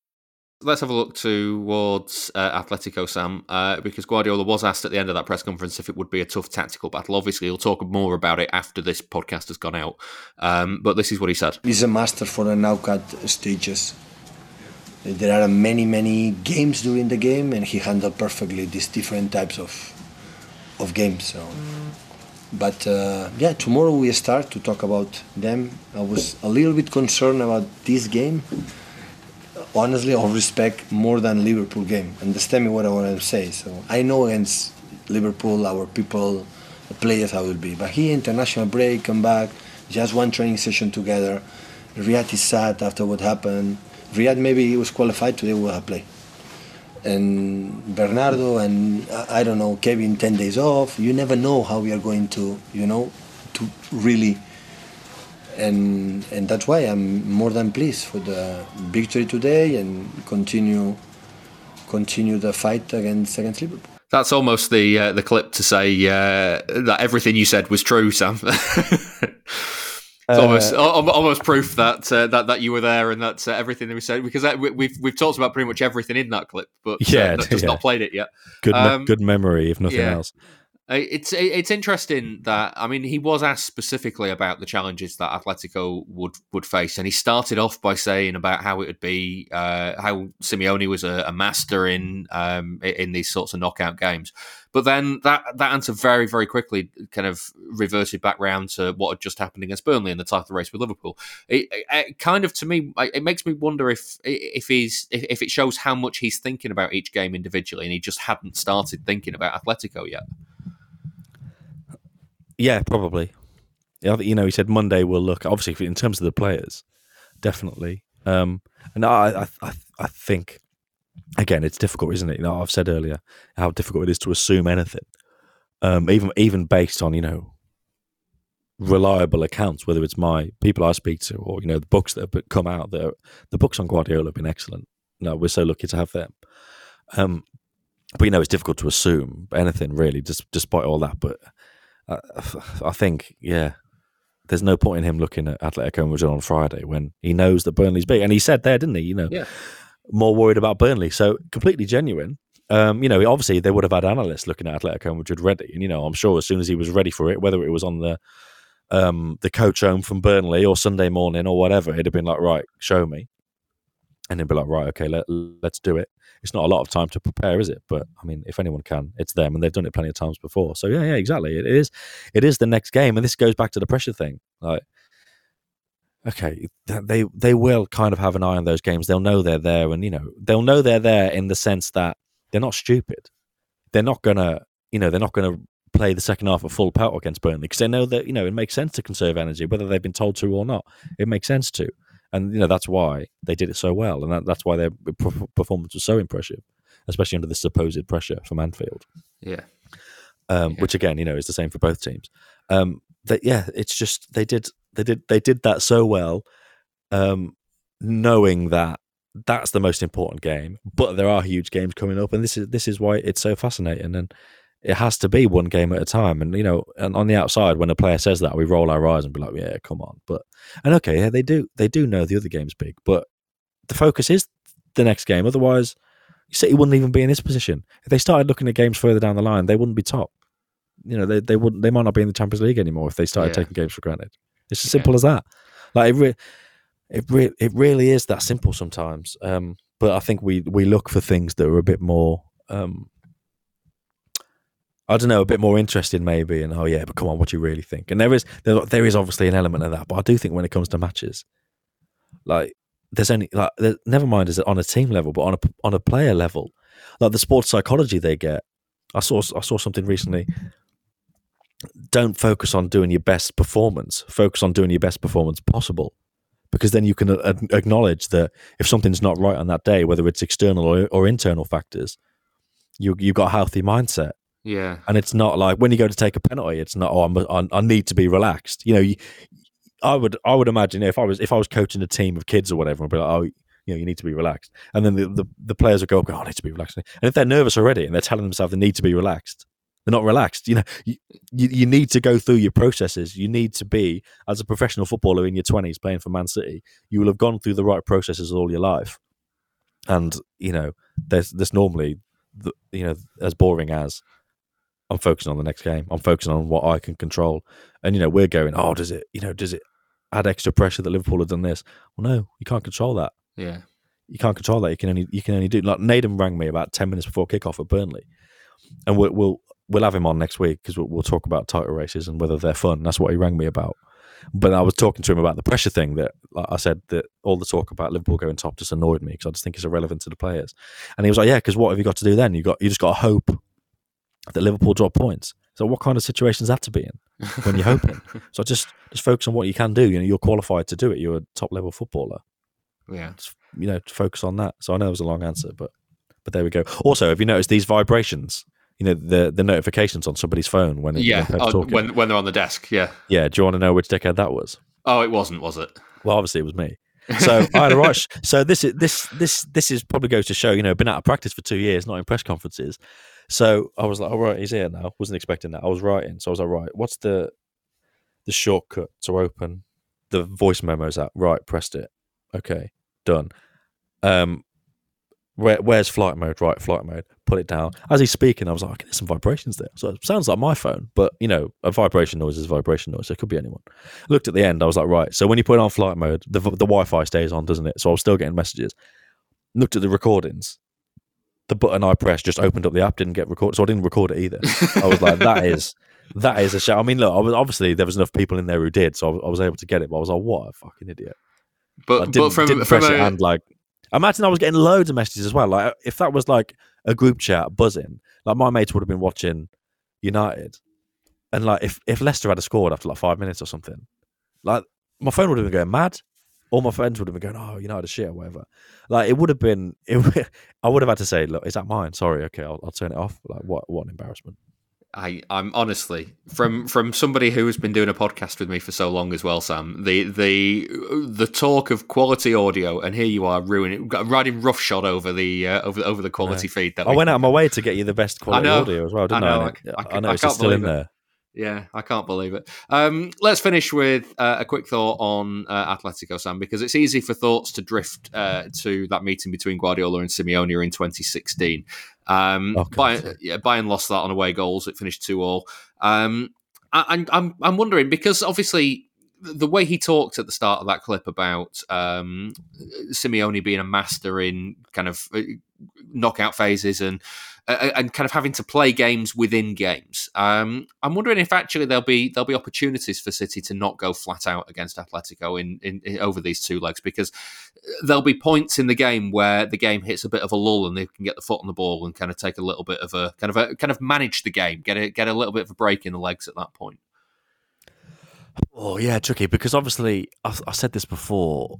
Let's have a look towards uh, Atletico, Sam, uh, because Guardiola was asked at the end of that press conference if it would be a tough tactical battle. Obviously, he'll talk more about it after this podcast has gone out, um, but this is what he said. He's a master for the knockout stages. There are many, many games during the game, and he handled perfectly these different types of of games. So. But, uh, yeah, tomorrow we start to talk about them. I was a little bit concerned about this game. Honestly, I respect more than Liverpool game. Understand me what I want to say. So I know against Liverpool, our people, the players, how it will be. But here, international break, come back, just one training session together. Riyad is sad after what happened. Riyad, maybe he was qualified today, will have played. And Bernardo and, I don't know, Kevin, ten days off. You never know how we are going to, you know, to really... And and that's why I'm more than pleased for the victory today and continue continue the fight against against Liverpool. That's almost the uh, the clip to say uh, that everything you said was true, Sam. It's almost, uh, almost proof that, uh, that that you were there and that uh, everything that we said, because that, we, we've we've talked about pretty much everything in that clip, but yeah, uh, just yeah. not played it yet. Good, um, good memory, if nothing yeah. else. It's it's interesting that, I mean, he was asked specifically about the challenges that Atletico would, would face, and he started off by saying about how it would be, uh, how Simeone was a, a master in um, in these sorts of knockout games. But then that, that answer very, very quickly kind of reverted back round to what had just happened against Burnley in the title race with Liverpool. It, it, it kind of, to me, it makes me wonder if if he's if it shows how much he's thinking about each game individually, and he just hadn't started thinking about Atletico yet. Yeah, probably. You know, he said Monday we'll look. Obviously, in terms of the players, definitely. Um, and I, I, I think again, it's difficult, isn't it? You know, I've said earlier how difficult it is to assume anything, um, even even based on, you know, reliable accounts. Whether it's my people I speak to, or, you know, the books that have come out. That are, the books on Guardiola have been excellent. No, we're so lucky to have them. Um, but you know, it's difficult to assume anything really, just despite all that. But I think, yeah, there's no point in him looking at Atletico Madrid on Friday when he knows that Burnley's big. And he said there, didn't he, you know, yeah. more worried about Burnley. So completely genuine. Um, you know, obviously they would have had analysts looking at Atletico Madrid ready. And, you know, I'm sure as soon as he was ready for it, whether it was on the um, the coach home from Burnley or Sunday morning or whatever, he'd have been like, right, show me. And he'd be like, right, okay, let, let's do it. It's not a lot of time to prepare, is it? But, I mean, if anyone can, it's them, and they've done it plenty of times before. So, yeah, yeah, exactly. It is it is the next game, and this goes back to the pressure thing. Like, okay, they they will kind of have an eye on those games. They'll know they're there, and, you know, they'll know they're there in the sense that they're not stupid. They're not going to, you know, they're not going to play the second half at full power against Burnley because they know that, you know, it makes sense to conserve energy, whether they've been told to or not. It makes sense to. And, you know, that's why they did it so well. And that, that's why their performance was so impressive, especially under the supposed pressure from Anfield. Yeah. Um, yeah. Which, again, you know, is the same for both teams. Um, that, yeah, it's just they did they did, they did that so well, um, knowing that that's the most important game. But there are huge games coming up. And this is this is why it's so fascinating. And it has to be one game at a time. And, you know, and on the outside, when a player says that, we roll our eyes and be like, yeah, come on. But, and okay, yeah, they do, they do know the other game's big, but the focus is the next game. Otherwise, City wouldn't even be in this position. If they started looking at games further down the line, they wouldn't be top. You know, they, they wouldn't, they might not be in the Champions League anymore if they started yeah. taking games for granted. It's as yeah. simple as that. Like, it, re- it, re- it really is that simple sometimes. Um, but I think we, we look for things that are a bit more, um, I don't know, a bit more interested maybe, and oh yeah, but come on, what do you really think? And there is there, there is obviously an element of that, but I do think when it comes to matches, like there's only like there, never mind is it on a team level, but on a on a player level, like the sports psychology they get. I saw I saw something recently. Don't focus on doing your best performance. Focus on doing your best performance possible. because then you can a- acknowledge that if something's not right on that day, whether it's external or, or internal factors, you, you've got a healthy mindset. Yeah. And it's not like when you go to take a penalty, it's not, oh, I'm, I need to be relaxed. You know, you, I would I would imagine if I was if I was coaching a team of kids or whatever, I'd be like, oh, you know, you need to be relaxed. And then the, the, the players would go, oh, I need to be relaxed. And if they're nervous already and they're telling themselves they need to be relaxed, they're not relaxed. You know, you, you, you need to go through your processes. You need to be, as a professional footballer in your twenties playing for Man City, you will have gone through the right processes all your life. And, you know, there's, there's normally, the, you know, as boring as, I'm focusing on the next game. I'm focusing on what I can control. And, you know, we're going, oh, does it, you know, does it add extra pressure that Liverpool have done this? Well, no, you can't control that. Yeah. You can't control that. You can only you can only do, like, Nadim rang me about ten minutes before kickoff at Burnley. And we'll we'll, we'll have him on next week because we'll, we'll talk about title races and whether they're fun. That's what he rang me about. But I was talking to him about the pressure thing that, like I said, that all the talk about Liverpool going top just annoyed me because I just think it's irrelevant to the players. And he was like, yeah, because what have you got to do then? You got you just got to hope that Liverpool drop points. So what kind of situation is that to be in when you're hoping? So just just focus on what you can do. You know, you're qualified to do it. You're a top level footballer. Yeah. Just, you know, focus on that. So I know it was a long answer, but but there we go. Also, have you noticed these vibrations? You know, the the notifications on somebody's phone when yeah when, oh, when when they're on the desk. Yeah. Yeah. Do you want to know which dickhead that was? Oh, it wasn't, was it? Well, obviously it was me. So I had a rush. So this is this this this is probably goes to show. You know, been out of practice for two years, not in press conferences. So I was like, all right, he's here now. Wasn't expecting that. I was writing. So I was like, right, what's the the shortcut to open the voice memos app? Right, pressed it. Okay, done. Um, where, where's flight mode? Right, flight mode. Put it down. As he's speaking, I was like, okay, there's some vibrations there. So it sounds like my phone, but, you know, a vibration noise is a vibration noise. So it could be anyone. I looked at the end. I was like, right. So when you put it on flight mode, the, the Wi-Fi stays on, doesn't it? So I was still getting messages. Looked at the recordings. The button I pressed just opened up the app, didn't get recorded, so I didn't record it either. I was like, that is that is a shout. I mean, look, I was, obviously there was enough people in there who did, so I was, I was able to get it, but I was like, what a fucking idiot. But, I didn't, but from, didn't press from a... it, and like, imagine I was getting loads of messages as well. Like, if that was like a group chat buzzing, like my mates would have been watching United, and like if, if Leicester had scored after like five minutes or something, like my phone would have been going mad. All my friends would have been going, oh, United shit or whatever. Like, it would have been, it, I would have had to say, look, is that mine? Sorry, okay, I'll, I'll turn it off. Like, what what an embarrassment. I, I'm honestly, from from somebody who has been doing a podcast with me for so long as well, Sam, the the the talk of quality audio, and here you are ruining, riding roughshod over the uh, over, over the quality yeah. feed. That I we, went out of my way to get you the best quality audio as well, didn't I? Know, I, I, I, I, I know, it's still in it. there. Yeah, I can't believe it. Um, let's finish with uh, a quick thought on uh, Atletico, Sam, because it's easy for thoughts to drift uh, to that meeting between Guardiola and Simeone in twenty sixteen. Um, oh, Bayern, yeah, Bayern lost that on away goals. It finished two all. Um, and I'm, I'm wondering, because obviously the way he talked at the start of that clip about um, Simeone being a master in kind of knockout phases and Uh, and kind of having to play games within games. Um, I'm wondering if actually there'll be there'll be opportunities for City to not go flat out against Atletico in, in, in over these two legs, because there'll be points in the game where the game hits a bit of a lull and they can get the foot on the ball and kind of take a little bit of a kind of a kind of manage the game, get a get a little bit of a break in the legs at that point. Oh yeah, tricky, because obviously I, I said this before,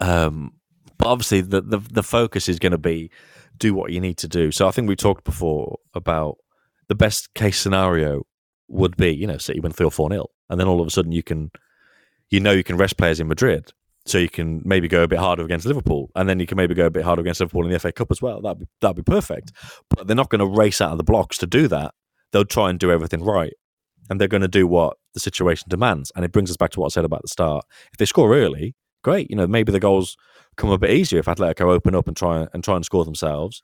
um, but obviously the the, the focus is going to be, do what you need to do. So I think we talked before about the best case scenario would be, you know, City win three or four nil, and then all of a sudden you can, you know, you can rest players in Madrid, so you can maybe go a bit harder against Liverpool, and then you can maybe go a bit harder against Liverpool in the F A Cup as well. That'd be, that'd be perfect. But they're not going to race out of the blocks to do that. They'll try and do everything right, and they're going to do what the situation demands. And it brings us back to what I said about the start. If they score early, great. You know, maybe the goals come a bit easier if Atletico open up and try and try and score themselves.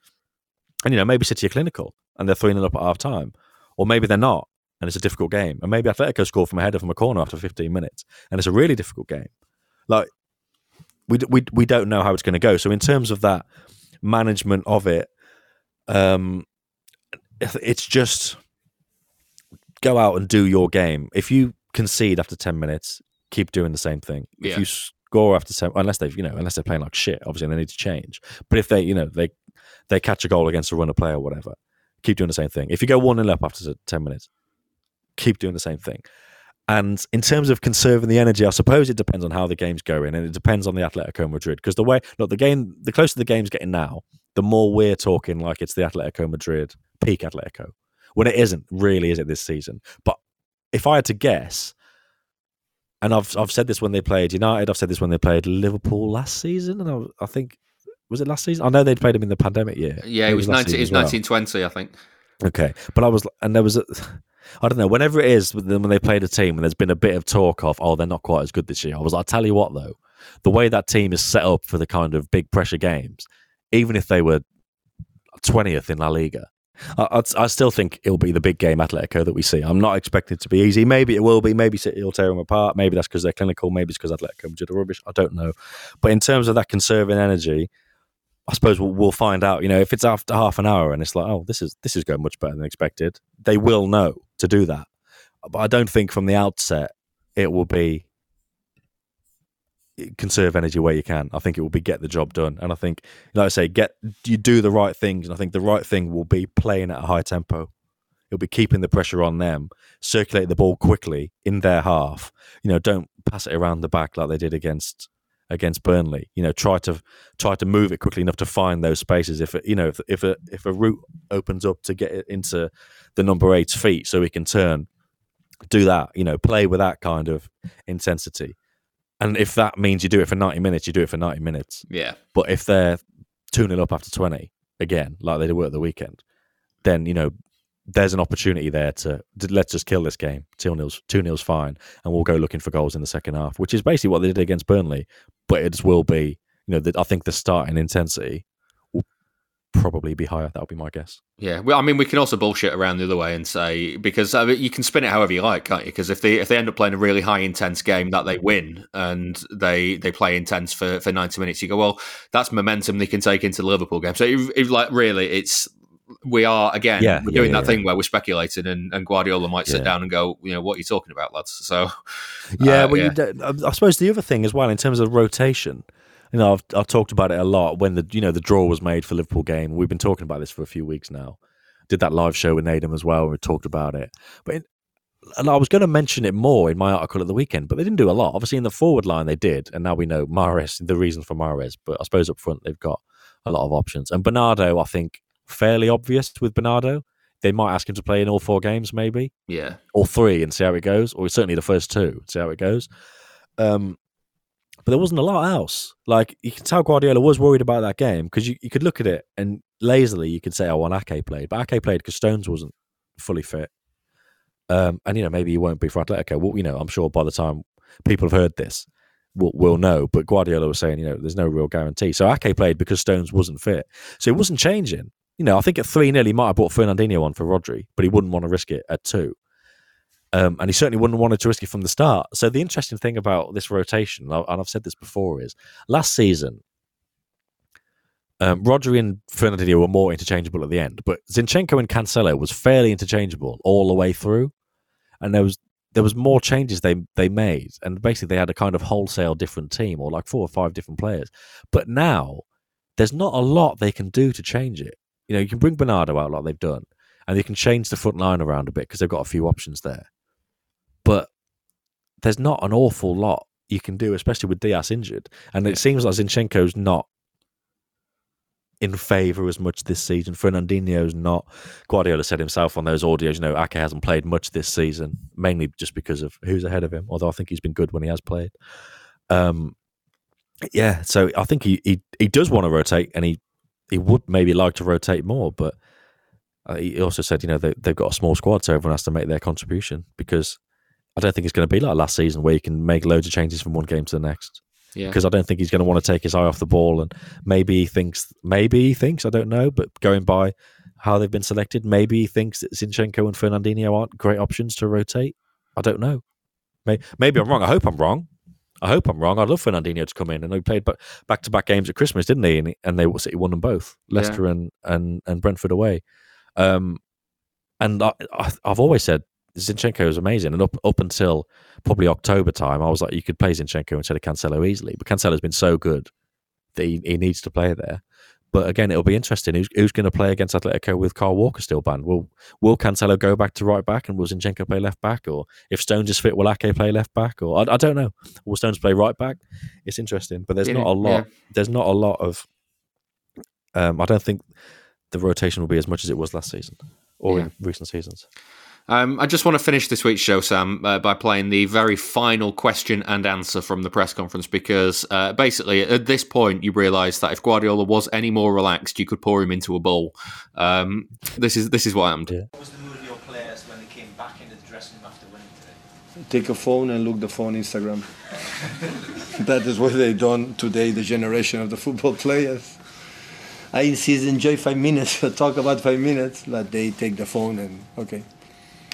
And, you know, maybe City are clinical and they're three nil up at half time. Or maybe they're not and it's a difficult game. And maybe Atletico score from a header from a corner after fifteen minutes and it's a really difficult game. Like, we we we don't know how it's going to go. So in terms of that management of it, um, it's just go out and do your game. If you concede after ten minutes, keep doing the same thing. Yeah. If you score after ten, unless they've, you know, unless they're playing like shit, obviously, and they need to change. But if they, you know, they they catch a goal against a runner player or whatever, keep doing the same thing. If you go one nil up after ten minutes, keep doing the same thing. And in terms of conserving the energy, I suppose it depends on how the game's going, and it depends on the Atletico Madrid, because the way, look, the game, the closer the game's getting now, the more we're talking like it's the Atletico Madrid, peak Atletico, when it isn't really, is it, this season? But if I had to guess, and I've I've said this when they played United, I've said this when they played Liverpool last season, and I, I think, was it last season? I know they played him in the pandemic year. Yeah, it was nineteen, it was nineteen twenty, well. I think. Okay, but I was, and there was a, I don't know, whenever it is when they played a team and there's been a bit of talk of, oh, they're not quite as good this year. I was like, I'll tell you what though, the way that team is set up for the kind of big pressure games, even if they were twentieth in La Liga, I, I, I still think it'll be the big game Atletico that we see. I'm not expecting it to be easy. Maybe it will be. Maybe City will tear them apart. Maybe that's because they're clinical. Maybe it's because Atletico Madrid are rubbish. I don't know. But in terms of that conserving energy, I suppose we'll, we'll find out. You know, if it's after half an hour and it's like, oh, this is this is going much better than expected, they will know to do that. But I don't think from the outset it will be conserve energy where you can. I think it will be get the job done, and I think, like I say, get you do the right things, and I think the right thing will be playing at a high tempo. It'll be keeping the pressure on them, circulate the ball quickly in their half. You know, don't pass it around the back like they did against. against Burnley, you know, try to try to move it quickly enough to find those spaces. If it, you know, if if a if a route opens up to get it into the number eight's feet so he can turn, do that. You know, play with that kind of intensity. And if that means you do it for ninety minutes, you do it for ninety minutes. Yeah. But if they're two nil up after twenty again, like they were at the weekend, then you know there's an opportunity there to, to let's just kill this game. two nil's two nil's fine, and we'll go looking for goals in the second half, which is basically what they did against Burnley. But it will be, you know, the, I think the starting intensity will probably be higher. That'll be my guess. Yeah, well, I mean, we can also bullshit around the other way and say, because I mean, you can spin it however you like, can't you? Because if they if they end up playing a really high intense game that they win and they they play intense for, for ninety minutes, you go, well, that's momentum they can take into the Liverpool game. So if, if like really, it's we are again yeah, we're yeah, doing yeah, that yeah. thing where we're speculating, and, and Guardiola might sit yeah. down and go, you know, what are you talking about, lads? So yeah, uh, well, yeah. You, I suppose the other thing as well in terms of rotation, you know, I've I've talked about it a lot when the you know the draw was made for Liverpool game. We've been talking about this for a few weeks now. Did that live show with Nadem as well, and we talked about it. But in, and I was going to mention it more in my article at the weekend, but they didn't do a lot. Obviously, in the forward line they did, and now we know Mahrez, the reason for Mahrez. But I suppose up front they've got a lot of options, and Bernardo, I think. Fairly obvious with Bernardo. They might ask him to play in all four games, maybe. Yeah. Or three and see how it goes. Or certainly the first two, see how it goes. Um, but there wasn't a lot else. Like, you can tell Guardiola was worried about that game because you, you could look at it and lazily you could say, oh, well, Ake played. But Ake played because Stones wasn't fully fit. Um, and, you know, maybe he won't be for Atletico. Well, you know, I'm sure by the time people have heard this, We'll, we'll know, but Guardiola was saying, you know, there's no real guarantee. So Ake played because Stones wasn't fit. So it wasn't changing. You know, I think at three nil, he might have brought Fernandinho on for Rodri, but he wouldn't want to risk it at two. Um, and he certainly wouldn't have wanted to risk it from the start. So the interesting thing about this rotation, and I've said this before, is last season, um, Rodri and Fernandinho were more interchangeable at the end, but Zinchenko and Cancelo was fairly interchangeable all the way through. And there was There was more changes they they made, and basically they had a kind of wholesale different team, or like four or five different players. But now there's not a lot they can do to change it. You know, you can bring Bernardo out like they've done, and you can change the front line around a bit because they've got a few options there. But there's not an awful lot you can do, especially with Diaz injured. And it seems like Zinchenko's not in favour as much this season. Fernandinho's not. Guardiola said himself on those audios, you know, Ake hasn't played much this season, mainly just because of who's ahead of him, although I think he's been good when he has played. Um, yeah, so I think he, he, he does want to rotate, and he, he would maybe like to rotate more, but he also said, you know, they, they've got a small squad, so everyone has to make their contribution, because I don't think it's going to be like last season where you can make loads of changes from one game to the next. Yeah. Because I don't think he's going to want to take his eye off the ball, and maybe he thinks, maybe he thinks, I don't know, but going by how they've been selected, maybe he thinks that Zinchenko and Fernandinho aren't great options to rotate. I don't know. Maybe, maybe I'm wrong. I hope I'm wrong. I hope I'm wrong. I'd love Fernandinho to come in, and he played back-to-back games at Christmas, didn't he? And, and they City won them both, Leicester yeah. and, and and Brentford away. Um, and I, I, I've always said, Zinchenko is amazing, and up up until probably October time, I was like, you could play Zinchenko instead of Cancelo easily, but Cancelo's been so good that he, he needs to play there. But again, it'll be interesting. Who's, who's going to play against Atletico with Kyle Walker still banned? Will Will Cancelo go back to right back and will Zinchenko play left back? Or if Stones is fit, will Ake play left back? Or I, I don't know. Will Stones play right back? It's interesting, but there's yeah, not a lot. Yeah. There's not a lot of. Um, I don't think the rotation will be as much as it was last season or yeah. in recent seasons. Um, I just want to finish this week's show, Sam, uh, by playing the very final question and answer from the press conference, because uh, basically at this point you realise that if Guardiola was any more relaxed, you could pour him into a bowl. Um, this is this is what happened. Yeah. What was the mood of your players when they came back into the dressing room after winning today? Take a phone and look the phone Instagram. That is what they done today, the generation of the football players. I insist enjoy five minutes, talk about five minutes, but they take the phone and okay.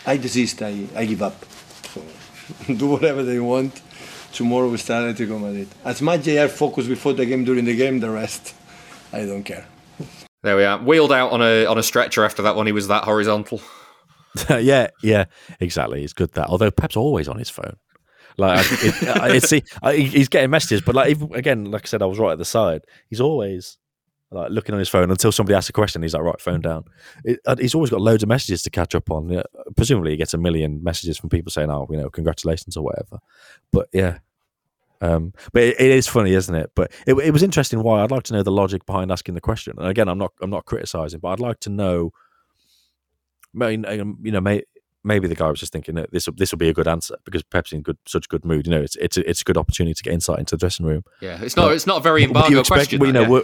I desist, I, I give up. So do whatever they want. Tomorrow we start Atletico Madrid. As much as they are focused before the game, during the game, the rest, I don't care. There we are. Wheeled out on a on a stretcher after that one. He was that horizontal. yeah, yeah, exactly. It's good that. Although Pep's always on his phone. Like it, I, it, see, I, he's getting messages, but like even, again, like I said, I was right at the side. He's always like looking on his phone until somebody asks a question. He's like, right, phone down. It, he's always got loads of messages to catch up on. Yeah, presumably, he gets a million messages from people saying, "Oh, you know, congratulations" or whatever. But yeah, um, but it, it is funny, isn't it? But it, it was interesting. Why I'd like to know the logic behind asking the question. And again, I'm not, I'm not criticizing, but I'd like to know. You know, may, maybe the guy was just thinking that this, this will be a good answer because Pep's in good, such good mood. You know, it's, it's, a, it's a good opportunity to get insight into the dressing room. Yeah, it's not, but, it's not a very embargo question. We know. Yeah.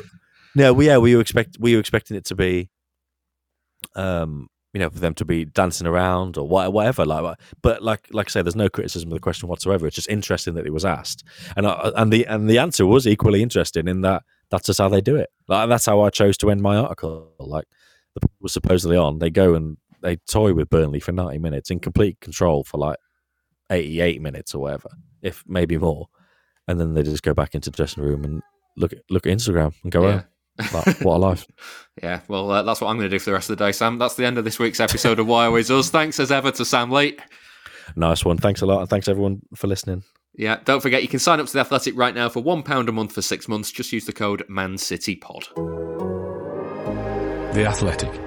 No, we yeah, we were expect we were expecting it to be, um, you know, for them to be dancing around or whatever. Like, but like, like I say, there's no criticism of the question whatsoever. It's just interesting that it was asked, and I, and the and the answer was equally interesting in that that's just how they do it. Like, that's how I chose to end my article. Like, the people were supposedly on. They go and they toy with Burnley for ninety minutes in complete control for like eighty-eight minutes or whatever, if maybe more, and then they just go back into the dressing room and look at, look at Instagram and go yeah. home. What a life. Yeah, well, uh, that's what I'm going to do for the rest of the day, Sam. That's the end of this week's episode of Why Always Us. Thanks as ever to Sam Lee. Nice one. Thanks a lot. And thanks everyone for listening. Yeah, don't forget you can sign up to The Athletic right now for one pound a month for six months. Just use the code MANCITYPOD. The Athletic.